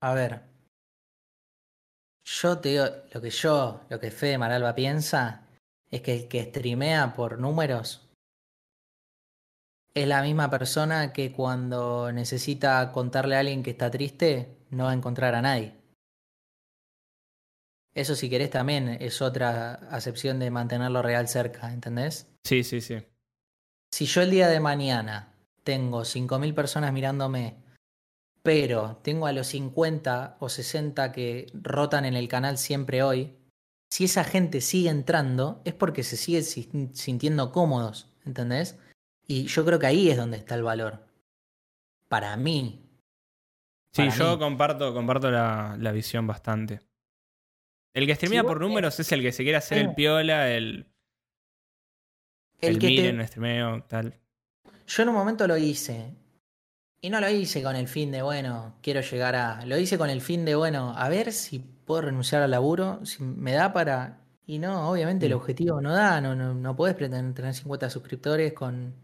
A ver. Yo te digo, lo que Fede Maralba piensa es que el que streamea por números es la misma persona que cuando necesita contarle a alguien que está triste no va a encontrar a nadie. Eso, si querés, también es otra acepción de mantenerlo real cerca, ¿entendés? Sí, sí, sí. Si yo el día de mañana tengo 5.000 personas mirándome, pero tengo a los 50 o 60 que rotan en el canal siempre hoy, si esa gente sigue entrando, es porque se sigue sintiendo cómodos, ¿entendés? Y yo creo que ahí es donde está el valor. Para mí. Sí, yo comparto la visión bastante. El que streamea por números es el que se quiere hacer el piola, el que miren, el streameo, tal. Yo en un momento lo hice. Y no lo hice con el fin de, bueno, quiero llegar a... Lo hice con el fin de, bueno, a ver si puedo renunciar al laburo, si me da para... Y no, obviamente el objetivo no da, no podés pretender tener 50 suscriptores con...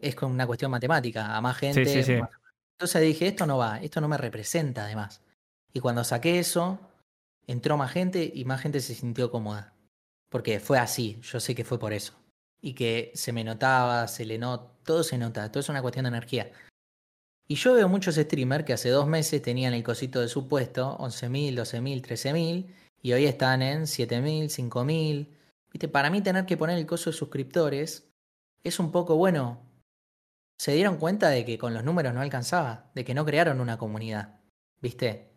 Es con una cuestión matemática, a más gente... Sí. Más... Entonces dije, esto no va, esto no me representa además. Y cuando saqué eso, entró más gente y más gente se sintió cómoda. Porque fue así, yo sé que fue por eso. Y que se me notaba, todo se nota, todo es una cuestión de energía. Y yo veo muchos streamers que hace 2 meses tenían el cosito de su puesto, 11.000, 12.000, 13.000... Y hoy están en 7.000, 5.000. ¿Viste? Para mí tener que poner el coso de suscriptores es un poco, bueno, se dieron cuenta de que con los números no alcanzaba, de que no crearon una comunidad, ¿viste?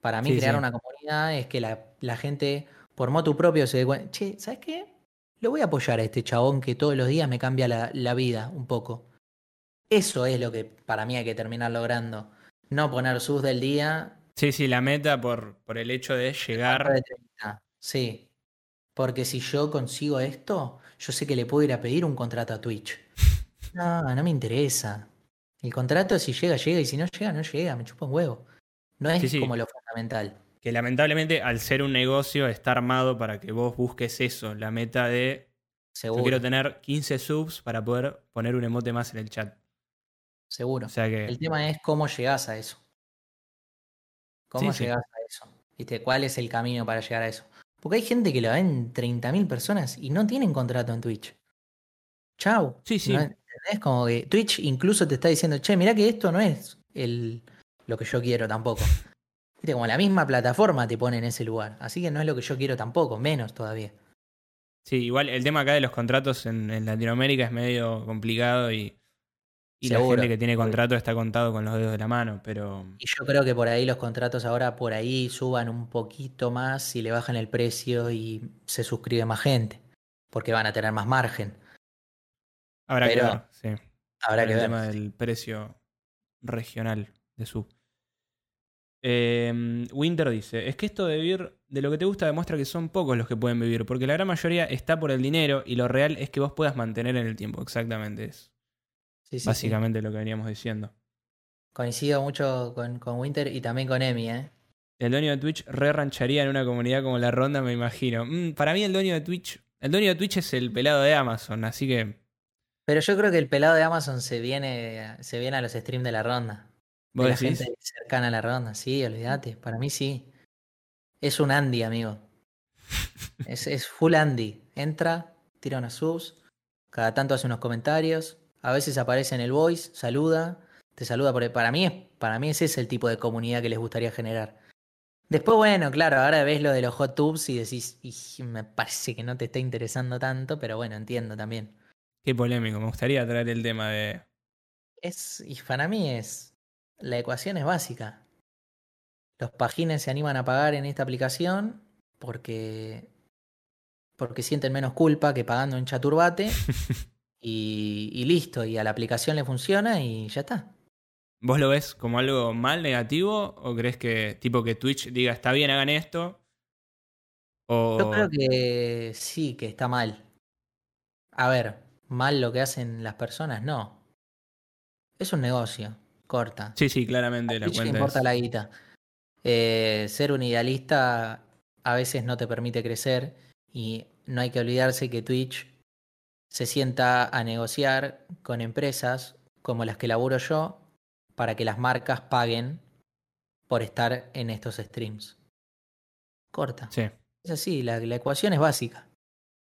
Para mí crear una comunidad es que la gente por motu propio se dé cuenta, che, ¿sabes qué? Lo voy a apoyar a este chabón que todos los días me cambia la vida un poco. Eso es lo que para mí hay que terminar logrando. No poner sus del día... Sí, la meta por el hecho de llegar... Sí, porque si yo consigo esto, yo sé que le puedo ir a pedir un contrato a Twitch. No me interesa. El contrato, si llega, llega, y si no llega, no llega, me chupa un huevo. No es como lo fundamental. Que lamentablemente, al ser un negocio, está armado para que vos busques eso, la meta de... Seguro. Yo quiero tener 15 subs para poder poner un emote más en el chat. Seguro. O sea que... El tema es cómo llegás a eso. ¿Cómo llegás a eso? ¿Viste? ¿Cuál es el camino para llegar a eso? Porque hay gente que lo ven 30.000 personas y no tienen contrato en Twitch. Chau. Sí. ¿No entendés? Como que Twitch incluso te está diciendo, che, mirá que esto no es lo que yo quiero tampoco. ¿Viste? Como la misma plataforma te pone en ese lugar. Así que no es lo que yo quiero tampoco, menos todavía. Sí, igual el tema acá de los contratos en Latinoamérica es medio complicado y la gente que tiene contrato está contado con los dedos de la mano, pero... Y yo creo que por ahí los contratos ahora por ahí suban un poquito más y le bajan el precio y se suscribe más gente, porque van a tener más margen. Habrá que ver. Habrá que ver. El tema del precio regional de sub. Winter dice, es que esto de vivir de lo que te gusta demuestra que son pocos los que pueden vivir, porque la gran mayoría está por el dinero y lo real es que vos puedas mantener en el tiempo. Exactamente eso. Sí, básicamente lo que veníamos diciendo. Coincido mucho con Winter y también con Emi, El dueño de Twitch re-rancharía en una comunidad como La Ronda, me imagino. Para mí el dueño de Twitch es el pelado de Amazon, así que... Pero yo creo que el pelado de Amazon se viene a los streams de La Ronda. ¿Vos decís? La gente cercana a La Ronda, sí, olvídate. Para mí sí. Es un Andy, amigo. es full Andy. Entra, tira unas subs, cada tanto hace unos comentarios... A veces aparece en el voice, te saluda. Porque para mí ese es el tipo de comunidad que les gustaría generar. Después, bueno, claro, ahora ves lo de los hot tubs y decís, me parece que no te está interesando tanto, pero bueno, entiendo también. Qué polémico, me gustaría traer el tema de... Y para mí la ecuación es básica. Los pajines se animan a pagar en esta aplicación porque sienten menos culpa que pagando en Chaturbate. Y listo, y a la aplicación le funciona y ya está. ¿Vos lo ves como algo mal, negativo? ¿O crees que que Twitch diga, está bien, hagan esto? O... Yo creo que sí, que está mal. A ver, mal lo que hacen las personas, no. Es un negocio, corta. Sí, claramente. A Twitch le importa la guita. Ser un idealista a veces no te permite crecer y no hay que olvidarse que Twitch... se sienta a negociar con empresas como las que laburo yo para que las marcas paguen por estar en estos streams. Corta. Sí. Es así, la ecuación es básica.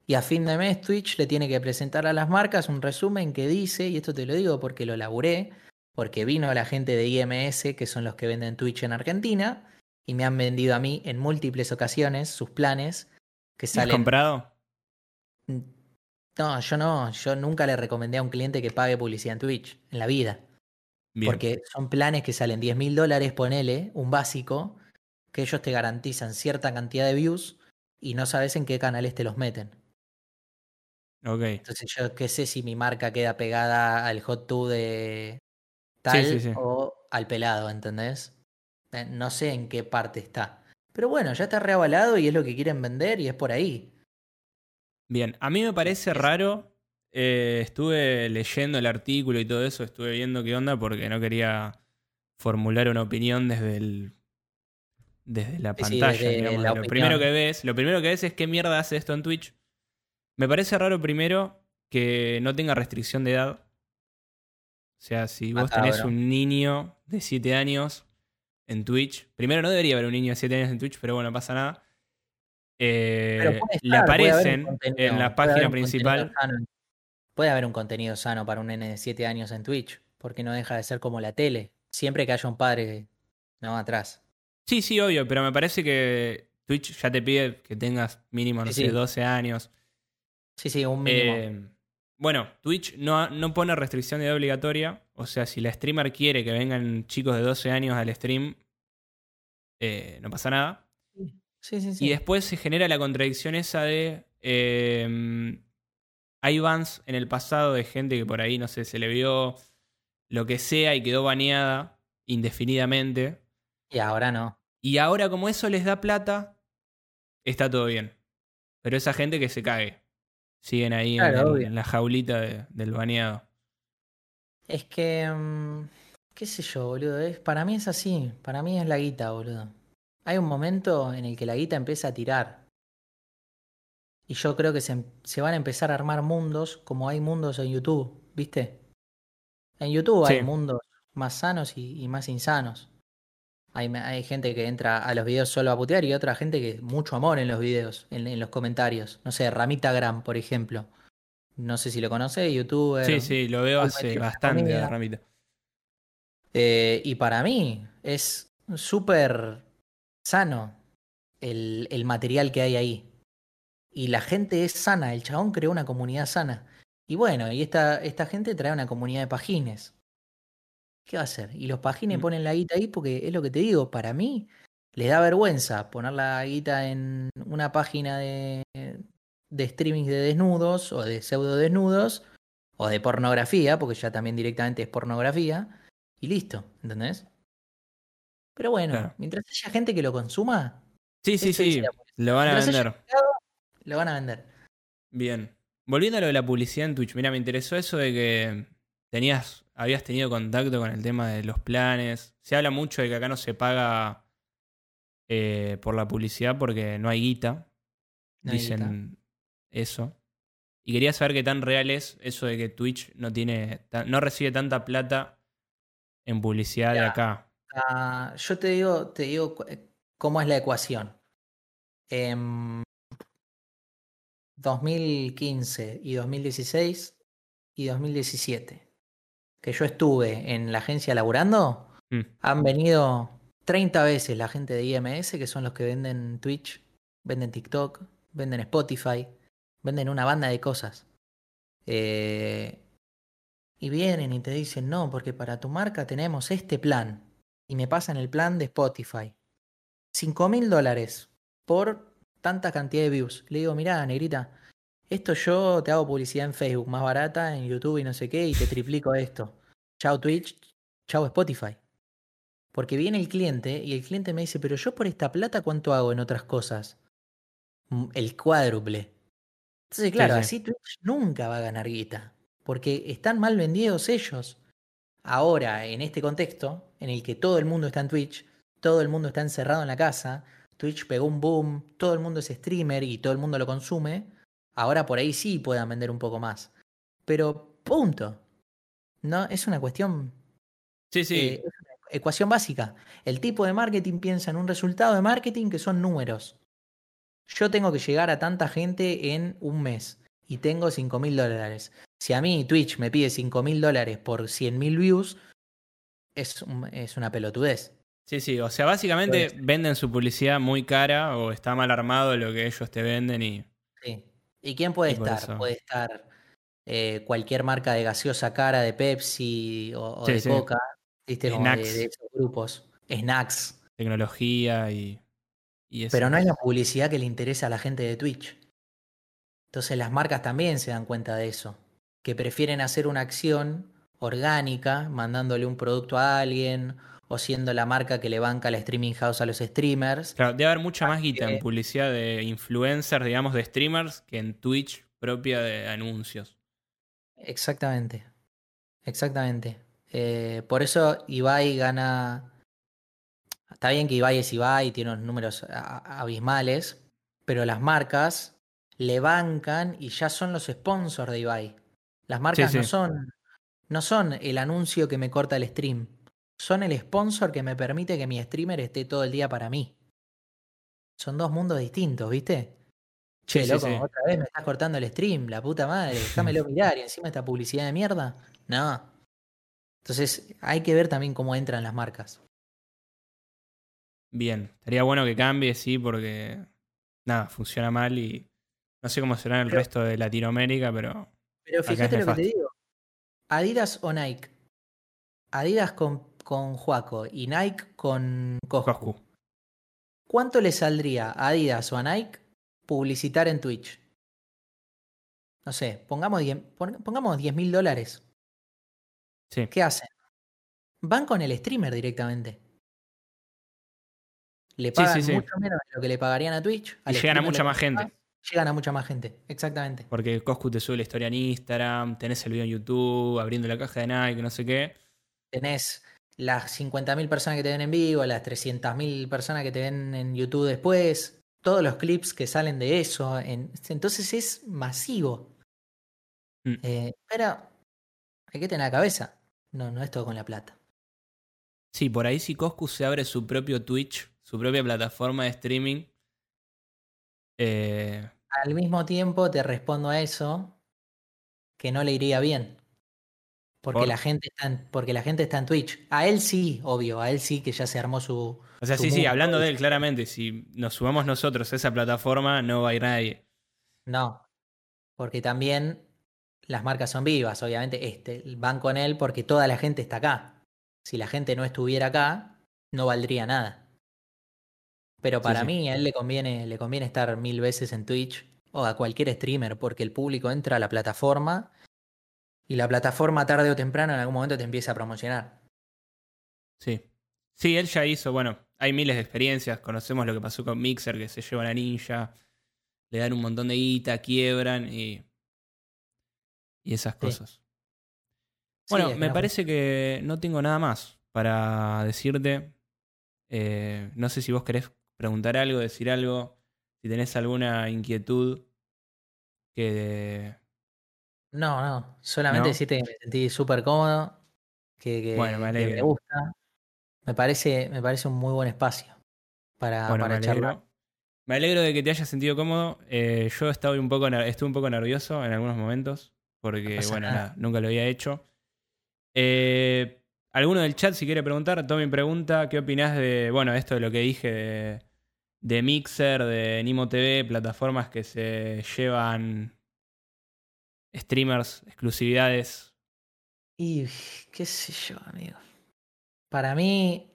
Y a fin de mes Twitch le tiene que presentar a las marcas un resumen que dice, y esto te lo digo porque lo laburé, porque vino la gente de IMS, que son los que venden Twitch en Argentina, y me han vendido a mí en múltiples ocasiones sus planes que salen... ¿Has comprado? No, yo nunca le recomendé a un cliente que pague publicidad en Twitch, en la vida. Bien. Porque son planes que salen $10.000, ponele, un básico, que ellos te garantizan cierta cantidad de views y no sabes en qué canales te los meten. Okay. Entonces yo qué sé si mi marca queda pegada al hot tub de tal o al pelado, ¿entendés? No sé en qué parte está. Pero bueno, ya está reavalado y es lo que quieren vender y es por ahí. Bien, a mí me parece raro. Estuve leyendo el artículo y todo eso, estuve viendo qué onda porque no quería formular una opinión desde la pantalla. Sí, digamos, lo primero que ves es qué mierda hace esto en Twitch. Me parece raro primero que no tenga restricción de edad. O sea, si vos tenés un niño de 7 años en Twitch, primero no debería haber un niño de 7 años en Twitch, pero bueno, no pasa nada. Le aparecen en la página principal. Puede haber un contenido sano para un nene de 7 años en Twitch, porque no deja de ser como la tele, siempre que haya un padre atrás. Sí, sí, obvio, pero me parece que Twitch ya te pide que tengas mínimo, no sé, 12 años. Sí, sí, un mínimo. Bueno, Twitch no pone restricción de edad obligatoria. O sea, si la streamer quiere que vengan chicos de 12 años al stream, no pasa nada. Sí, sí, sí. Y después se genera la contradicción esa de... hay bans en el pasado de gente que por ahí, no sé, se le vio lo que sea y quedó baneada indefinidamente. Y ahora no. Y ahora, como eso les da plata, está todo bien. Pero esa gente que se cague. Siguen ahí en la jaulita del baneado. Es que... qué sé yo, boludo. Para mí es así. Para mí es la guita, boludo. Hay un momento en el que la guita empieza a tirar. Y yo creo que se van a empezar a armar mundos como hay mundos en YouTube, ¿viste? En YouTube hay mundos más sanos y más insanos. Hay gente que entra a los videos solo a putear y otra gente que mucho amor en los videos, en los comentarios. No sé, Ramita Gran, por ejemplo. No sé si lo conoce, youtuber. Sí, sí, lo veo hace bastante a Ramita. Y para mí es súper sano el material que hay ahí. Y la gente es sana, el chabón creó una comunidad sana. Y bueno, y esta gente trae una comunidad de pajines. ¿Qué va a hacer? Y los pajines ponen la guita ahí porque es lo que te digo, para mí les da vergüenza poner la guita en una página de streaming de desnudos o de pseudo desnudos o de pornografía, porque ya también directamente es pornografía y listo, ¿entendés? Pero bueno, mientras haya gente que lo consuma, lo van a vender. Lo van a vender. Bien. Volviendo a lo de la publicidad en Twitch, mira, me interesó eso de que habías tenido contacto con el tema de los planes. Se habla mucho de que acá no se paga por la publicidad porque no hay guita. Dicen eso. Y quería saber qué tan real es eso de que Twitch no recibe tanta plata en publicidad de acá. Yo te digo cómo es la ecuación. 2015 y 2016 y 2017. Que yo estuve en la agencia laburando, han venido 30 veces la gente de IMS, que son los que venden Twitch, venden TikTok, venden Spotify, venden una banda de cosas. Y vienen y te dicen, no, porque para tu marca tenemos este plan. Y me pasan el plan de Spotify. $5,000 por tanta cantidad de views. Le digo, mirá, negrita... Esto yo te hago publicidad en Facebook, más barata, en YouTube y no sé qué, y te triplico esto. Chau Twitch, chau Spotify. Porque viene el cliente y el cliente me dice, pero yo por esta plata, ¿cuánto hago en otras cosas? El cuádruple. Entonces, claro, así Twitch nunca va a ganar guita. Porque están mal vendidos ellos. Ahora, en este contexto, en el que todo el mundo está en Twitch, todo el mundo está encerrado en la casa, Twitch pegó un boom, todo el mundo es streamer y todo el mundo lo consume... Ahora por ahí sí puedan vender un poco más. Pero punto. No, es una cuestión... Sí, sí. Es una ecuación básica. El tipo de marketing piensa en un resultado de marketing que son números. Yo tengo que llegar a tanta gente en un mes. Y tengo $5,000. Si a mí Twitch me pide $5,000 por 100,000 views, es una pelotudez. Sí, sí. O sea, básicamente venden su publicidad muy cara o está mal armado lo que ellos te venden y... Sí. ¿Y quién puede estar? Eso. Puede estar cualquier marca de gaseosa cara, de Pepsi o de Coca, ¿viste? Snacks. De esos grupos. Snacks. Tecnología y eso. Pero no hay la publicidad que le interesa a la gente de Twitch. Entonces las marcas también se dan cuenta de eso, que prefieren hacer una acción orgánica, mandándole un producto a alguien o siendo la marca que le banca la streaming house a los streamers. Claro, debe haber mucha más guita en publicidad de influencers, digamos, de streamers, que en Twitch propia de anuncios. Exactamente, exactamente. Por eso Ibai gana... Está bien que Ibai es Ibai, tiene unos números abismales, pero las marcas le bancan y ya son los sponsors de Ibai. Las marcas sí, sí. No son el anuncio que me corta el stream. Son el sponsor que me permite que mi streamer esté todo el día para mí. Son dos mundos distintos, ¿viste? Che, sí, loco, sí, sí. Otra vez me estás cortando el stream, la puta madre, déjamelo mirar. Y encima esta publicidad de mierda. No. Entonces hay que ver también cómo entran las marcas. Bien, estaría bueno que cambie, sí, porque nada, funciona mal y no sé cómo será en el resto de Latinoamérica, pero... Pero fíjate lo que te digo. Adidas o Nike. Adidas con Juaco y Nike con Coscu. ¿Cuánto le saldría a Adidas o a Nike publicitar en Twitch? No sé, pongamos $10,000. Sí. ¿Qué hacen? Van con el streamer directamente. Le pagan mucho menos de lo que le pagarían a Twitch. Y llegan a mucha más gente. Llegan a mucha más gente, exactamente. Porque Coscu te sube la historia en Instagram, tenés el video en YouTube, abriendo la caja de Nike, no sé qué. Tenés las 50.000 personas que te ven en vivo, las 300.000 personas que te ven en YouTube después, todos los clips que salen de eso. Entonces es masivo. Pero hay que tener la cabeza. No es todo con la plata. Sí, por ahí si Coscu se abre su propio Twitch, su propia plataforma de streaming... Al mismo tiempo te respondo a eso, que no le iría bien. Porque la gente está en Twitch. A él sí, obvio, a él sí que ya se armó su... O sea, sí, hablando de él, claramente, si nos sumamos nosotros a esa plataforma, no va a ir nadie. No, porque también las marcas son vivas, obviamente. Van con él porque toda la gente está acá. Si la gente no estuviera acá, no valdría nada. Pero para mí, a él le conviene estar 1000 veces en Twitch o a cualquier streamer, porque el público entra a la plataforma... Y la plataforma tarde o temprano en algún momento te empieza a promocionar. Sí. Sí, él ya hizo, bueno, hay miles de experiencias. Conocemos lo que pasó con Mixer, que se llevan a Ninja, le dan un montón de guita, quiebran y esas cosas. Sí. Bueno, sí, parece que no tengo nada más para decirte. No sé si vos querés preguntar algo, decir algo, si tenés alguna inquietud que... No, solamente decirte que me sentí súper cómodo, que me gusta. Me parece un muy buen espacio para charlar. Me alegro de que te hayas sentido cómodo. Yo estuve un poco nervioso en algunos momentos, porque nunca lo había hecho. Alguno del chat, si quiere preguntar, Tommy pregunta, ¿qué opinás de esto de lo que dije de Mixer, de Nimo TV, plataformas que se llevan... streamers, exclusividades? Y qué sé yo, amigo. Para mí,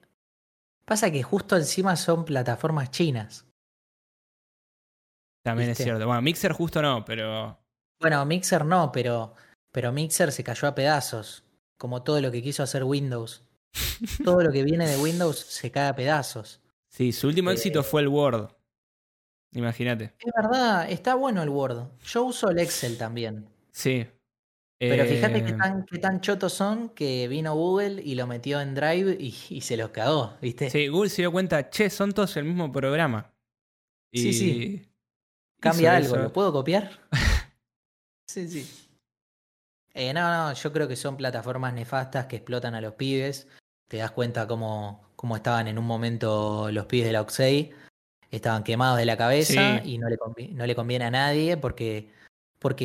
pasa que justo encima son plataformas chinas. También, ¿viste? Es cierto. Bueno, Mixer justo no, pero... Bueno, Mixer no, pero Mixer se cayó a pedazos. Como todo lo que quiso hacer Windows. Todo lo que viene de Windows se cae a pedazos. Sí, su último éxito fue el Word. Imagínate. Es verdad, está bueno el Word. Yo uso el Excel también. Sí. Pero fíjate qué tan chotos son que vino Google y lo metió en Drive y se los cagó, ¿viste? Sí, Google se dio cuenta, che, son todos el mismo programa. Y... Sí. Cambia algo, ¿lo puedo copiar? Sí. No, yo creo que son plataformas nefastas que explotan a los pibes. Te das cuenta cómo estaban en un momento los pibes de la Oxey. Estaban quemados de la cabeza y no le conviene a nadie porque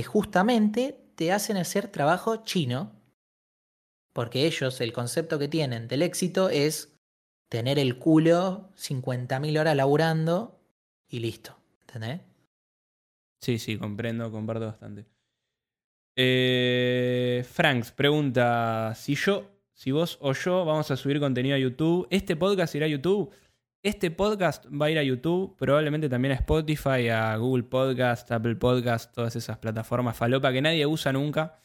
justamente te hacen hacer trabajo chino, porque ellos, el concepto que tienen del éxito es tener el culo 50.000 horas laburando y listo, ¿entendés? Sí, comparto bastante. Franks pregunta, si vos o yo vamos a subir contenido a YouTube, ¿este podcast irá a YouTube? Este podcast va a ir a YouTube, probablemente también a Spotify, a Google Podcast, Apple Podcast, todas esas plataformas falopa que nadie usa nunca.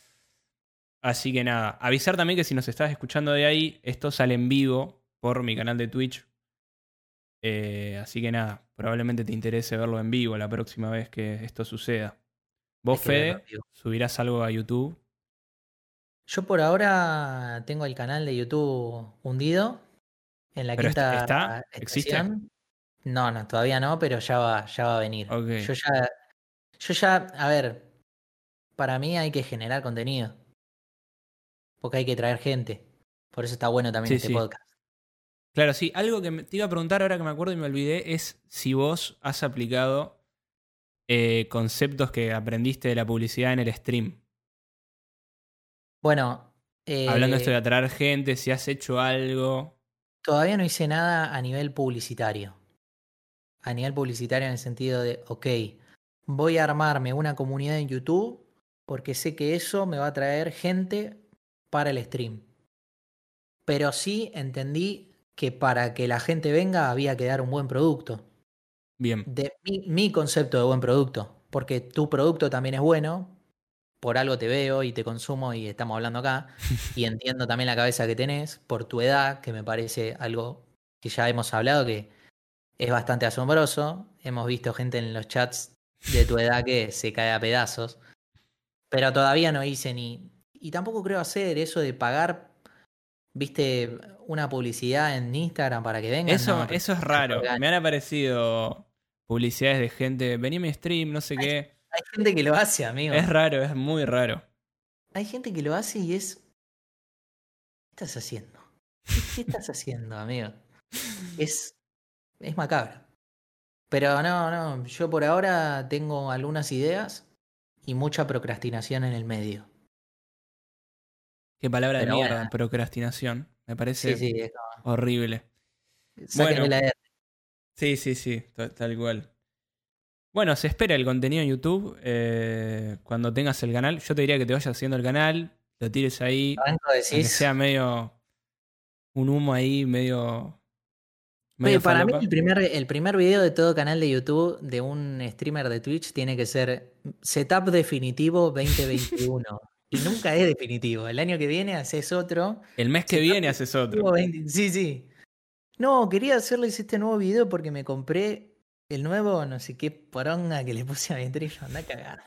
Así que nada, avisar también que si nos estás escuchando de ahí, esto sale en vivo por mi canal de Twitch. Así que nada, probablemente te interese verlo en vivo la próxima vez que esto suceda. Vos, Fede, subirás algo a YouTube. Yo por ahora tengo el canal de YouTube hundido. En la quinta está, ¿existe? No, no, todavía no, pero ya va a venir. Okay. A ver, para mí hay que generar contenido. Porque hay que traer gente. Por eso está bueno también podcast. Claro, sí. Algo que te iba a preguntar ahora que me acuerdo y me olvidé es si vos has aplicado conceptos que aprendiste de la publicidad en el stream. Bueno. Hablando de esto de atraer gente, si has hecho algo. Todavía no hice nada a nivel publicitario. A nivel publicitario en el sentido de, ok, voy a armarme una comunidad en YouTube porque sé que eso me va a traer gente para el stream. Pero sí entendí que para que la gente venga había que dar un buen producto. Bien. De mi concepto de buen producto. Porque tu producto también es bueno. Por algo te veo y te consumo y estamos hablando acá. Y entiendo también la cabeza que tenés por tu edad, que me parece algo que ya hemos hablado, que es bastante asombroso. Hemos visto gente en los chats de tu edad que se cae a pedazos. Pero todavía no hice ni... Y tampoco creo hacer eso de pagar, viste, una publicidad en Instagram para que vengan. Eso es raro. Me han aparecido publicidades de gente, vení a mi stream, no sé qué. Hay gente que lo hace, amigo. Es raro, es muy raro. Hay gente que lo hace y es... ¿Qué estás haciendo? ¿Qué estás haciendo, amigo? Es macabro. Pero no. Yo por ahora tengo algunas ideas y mucha procrastinación en el medio. Qué palabra de mierda, bueno. Procrastinación. Me parece horrible. Sáquenme la R. Sí, tal cual. Bueno, se espera el contenido en YouTube cuando tengas el canal. Yo te diría que te vayas haciendo el canal, lo tires ahí, que sea medio un humo ahí, medio para falopa. Mí el primer video de todo canal de YouTube de un streamer de Twitch tiene que ser Setup Definitivo 2021. Y nunca es definitivo. El año que viene haces otro. El mes que viene haces otro. Sí. No, quería hacerles este nuevo video porque me compré... El nuevo, no sé qué poronga que le puse a mi stream, anda a cagar.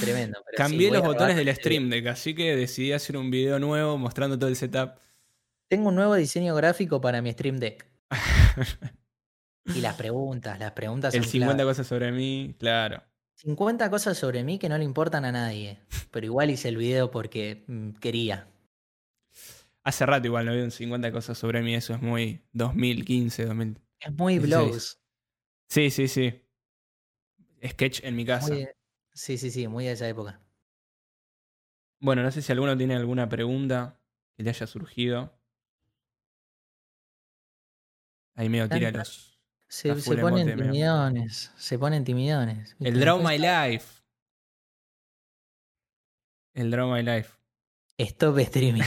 Tremendo. Pero cambié los botones del stream deck, así que decidí hacer un video nuevo mostrando todo el setup. Tengo un nuevo diseño gráfico para mi stream deck. Y las preguntas son 50 clave. Cosas sobre mí, claro. 50 cosas sobre mí que no le importan a nadie. Pero igual hice el video porque quería. Hace rato igual no vi un 50 cosas sobre mí, eso es muy 2015, 2000. Es muy blogs. Sí. Sketch en mi casa. Sí, muy de esa época. Bueno, no sé si alguno tiene alguna pregunta que le haya surgido. Ahí medio tira los... Se ponen timidones. El Draw My Life. Stop streaming.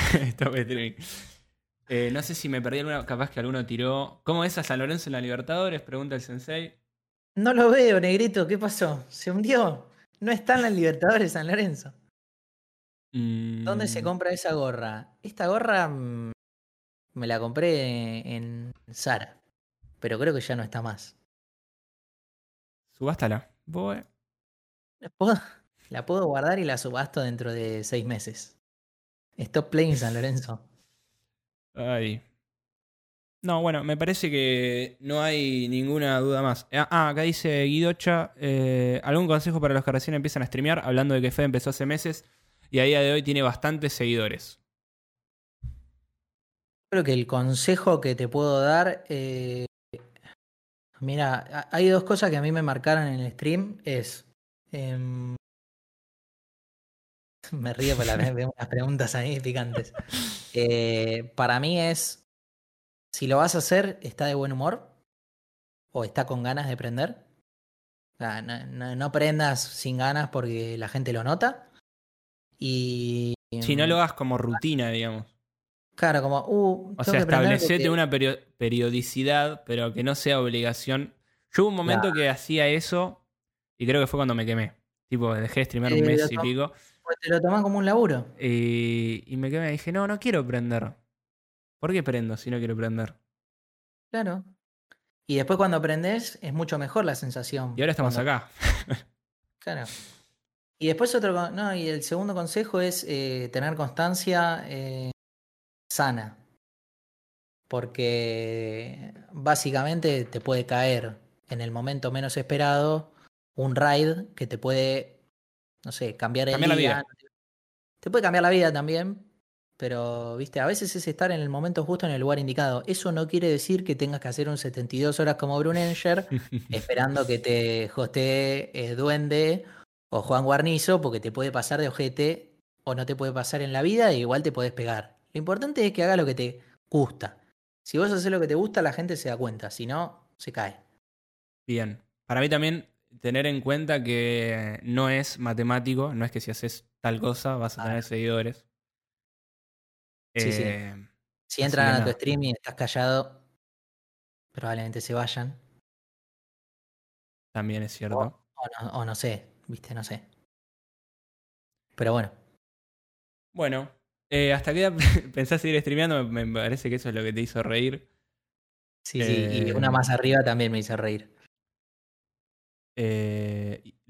No sé si me perdí alguna, capaz que alguno tiró. ¿Cómo es a San Lorenzo en la Libertadores? Pregunta el sensei. No lo veo, negrito, ¿qué pasó? Se hundió. No está en la Libertadores San Lorenzo. ¿Dónde se compra esa gorra? Esta gorra me la compré en Zara, pero creo que ya no está más. Subástala. La puedo guardar y la subasto dentro de 6 meses. Stop playing San Lorenzo. Ay. No, bueno, me parece que no hay ninguna duda más. Acá dice Guidocha, ¿algún consejo para los que recién empiezan a streamear? Hablando de que Fede empezó hace meses y a día de hoy tiene bastantes seguidores. Creo que el consejo que te puedo dar... mira, hay dos cosas que a mí me marcaron en el stream. Me río por las preguntas ahí picantes. Para mí es, si lo vas a hacer, ¿está de buen humor? ¿O está con ganas de prender? No prendas sin ganas porque la gente lo nota. Y si no lo hagas como rutina, digamos. Claro, como, o sea, establecete que... una periodicidad, pero que no sea obligación. Yo hubo un momento que hacía eso y creo que fue cuando me quemé. Tipo, dejé de streamear un mes y pico. Pues te lo tomás como un laburo. Y me quemé. Dije, no quiero prender. ¿Por qué prendo si no quiero prender? Claro. Y después cuando prendés es mucho mejor la sensación. Y ahora estamos acá. Claro. Y después otro... No, y el segundo consejo es tener constancia... sana, porque básicamente te puede caer en el momento menos esperado un raid que te puede, no sé, cambiar la vida. Te puede cambiar la vida también, pero viste, a veces es estar en el momento justo en el lugar indicado. Eso no quiere decir que tengas que hacer un 72 horas como Bruninger esperando que te hostee Duende o Juan Guarnizo, porque te puede pasar de ojete o no te puede pasar en la vida e igual te podés pegar. Lo importante es que hagas lo que te gusta. Si vos haces lo que te gusta, la gente se da cuenta. Si no, se cae. Bien. Para mí también tener en cuenta que no es matemático. No es que si haces tal cosa vas a tener seguidores. Sí. Si entran a tu stream y estás callado, probablemente se vayan. También es cierto. O no sé. Viste, no sé. Pero bueno. Bueno. ¿Hasta qué edad pensás seguir streameando? Me parece que eso es lo que te hizo reír. Sí, y una más arriba también me hizo reír. ¿La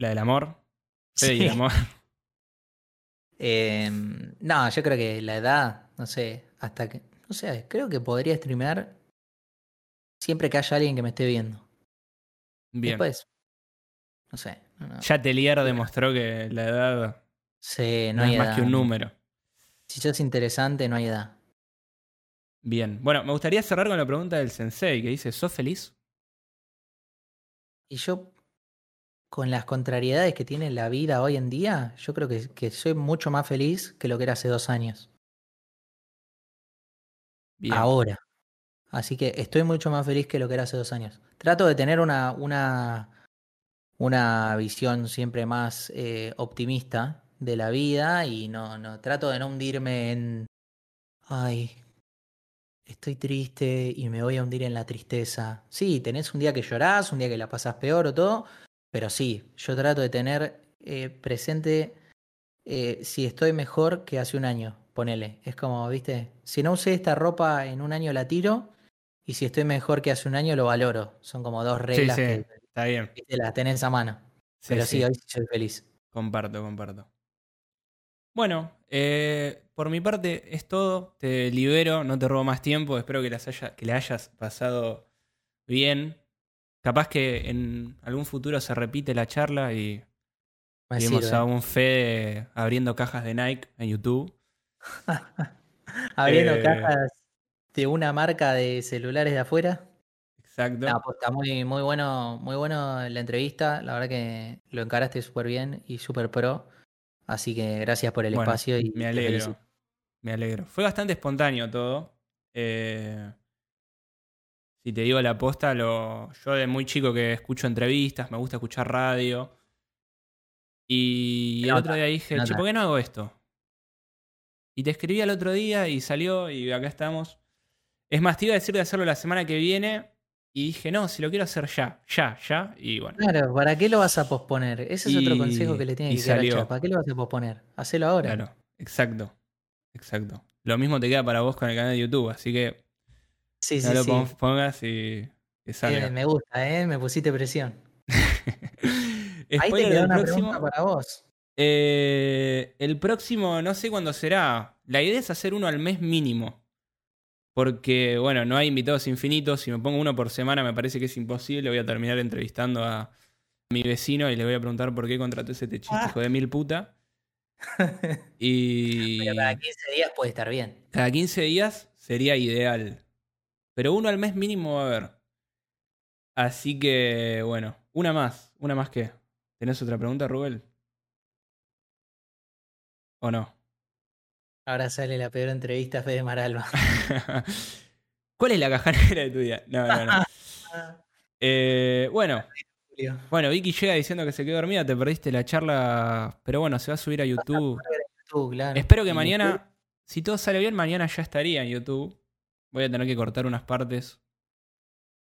del amor? Sí. ¿Y el amor? No, yo creo que la edad, no sé, hasta que... No sé, creo que podría streamear siempre que haya alguien que me esté viendo. Bien. Después, no sé. Ya Telier demostró que la edad no es más que un número. Si ya es interesante, no hay edad. Bien. Bueno, me gustaría cerrar con la pregunta del sensei, que dice, ¿sos feliz? Y yo, con las contrariedades que tiene la vida hoy en día, yo creo que soy mucho más feliz que lo que era hace 2 años. Bien. Ahora. Así que estoy mucho más feliz que lo que era hace 2 años. Trato de tener una visión siempre más optimista de la vida y no trato de no hundirme en estoy triste y me voy a hundir en la tristeza. Sí, tenés un día que llorás, un día que la pasás peor o todo, pero sí, yo trato de tener presente si estoy mejor que hace un año, ponele. Es como, viste, si no usé esta ropa en un año la tiro y si estoy mejor que hace un año lo valoro. Son como 2 reglas que está bien. Viste, las tenés a mano. Pero sí, hoy soy feliz. Comparto. Bueno, por mi parte es todo. Te libero, no te robo más tiempo. Espero que la hayas pasado bien. Capaz que en algún futuro se repite la charla y vimos a un Fede abriendo cajas de Nike en YouTube. Abriendo cajas de una marca de celulares de afuera. Exacto. No, pues está muy bueno la entrevista. La verdad que lo encaraste súper bien y súper pro. Así que gracias por el espacio y me alegro. Fue bastante espontáneo todo. Si te digo la posta, yo de muy chico que escucho entrevistas, me gusta escuchar radio. Y el otro día dije, ¿por qué no hago esto? Y te escribí al otro día y salió y acá estamos. Es más, te iba a decir de hacerlo la semana que viene. Y dije, no, si lo quiero hacer ya, y bueno. Claro, ¿para qué lo vas a posponer? Ese es otro consejo que le tiene que dar al chat. ¿Para qué lo vas a posponer? Hacelo ahora. Claro, exacto. Lo mismo te queda para vos con el canal de YouTube, así que lo pongas y que salga. Me gusta, me pusiste presión. Ahí te quedó una pregunta para vos. El próximo, no sé cuándo será. La idea es hacer uno al mes mínimo. Porque, bueno, no hay invitados infinitos. Si me pongo uno por semana me parece que es imposible. Voy a terminar entrevistando a mi vecino y le voy a preguntar por qué contrató ese techito, hijo de mil puta. Pero cada 15 días puede estar bien. Cada 15 días sería ideal. Pero uno al mes mínimo va a haber. Así que, bueno, una más que. ¿Tenés otra pregunta, Rubel? ¿O no? Ahora sale la peor entrevista a Fede Maralba. ¿Cuál es la caja negra de tu vida? No. Bueno, Vicky llega diciendo que se quedó dormida. Te perdiste la charla. Pero bueno, se va a subir a YouTube. Claro. Espero que mañana Si todo sale bien, mañana ya estaría en YouTube. Voy a tener que cortar unas partes.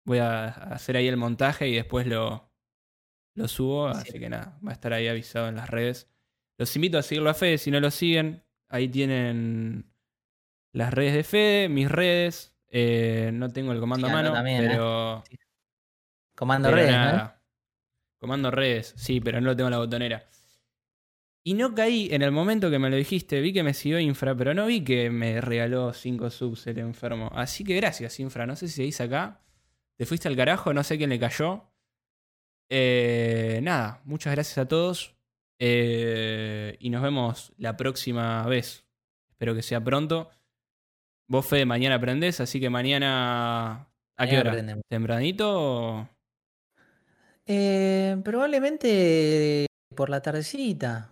Voy a hacer ahí el montaje y después lo subo. Sí. Así que nada, va a estar ahí avisado en las redes. Los invito a seguirlo a Fede si no lo siguen. Ahí tienen las redes de Fede, mis redes. No tengo el comando a mano, también, pero... Sí. Comando pero redes, nada. ¿No? Comando redes, sí, pero no lo tengo en la botonera. Y no caí en el momento que me lo dijiste. Vi que me siguió Infra, pero no vi que me regaló 5 subs el enfermo. Así que gracias, Infra. No sé si seguís acá. Te fuiste al carajo, no sé quién le cayó. Nada, muchas gracias a todos. Y nos vemos la próxima vez. Espero que sea pronto. Vos, Fede, mañana aprendés, así que mañana... ¿A qué hora? Aprendemos. ¿Tempranito? O... probablemente por la tardecita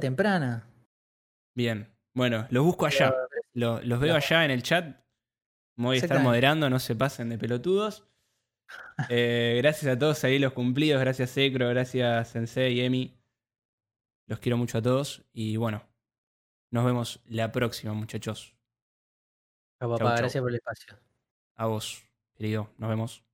temprana. Bien, bueno, los busco allá. Los veo allá en el chat. Me voy a estar moderando, no se pasen de pelotudos. Gracias a todos ahí los cumplidos, gracias Ecro, gracias Sensei, Emi. Los quiero mucho a todos y bueno, nos vemos la próxima, muchachos. Chau, papá, chau, gracias por el espacio. A vos, querido, nos vemos.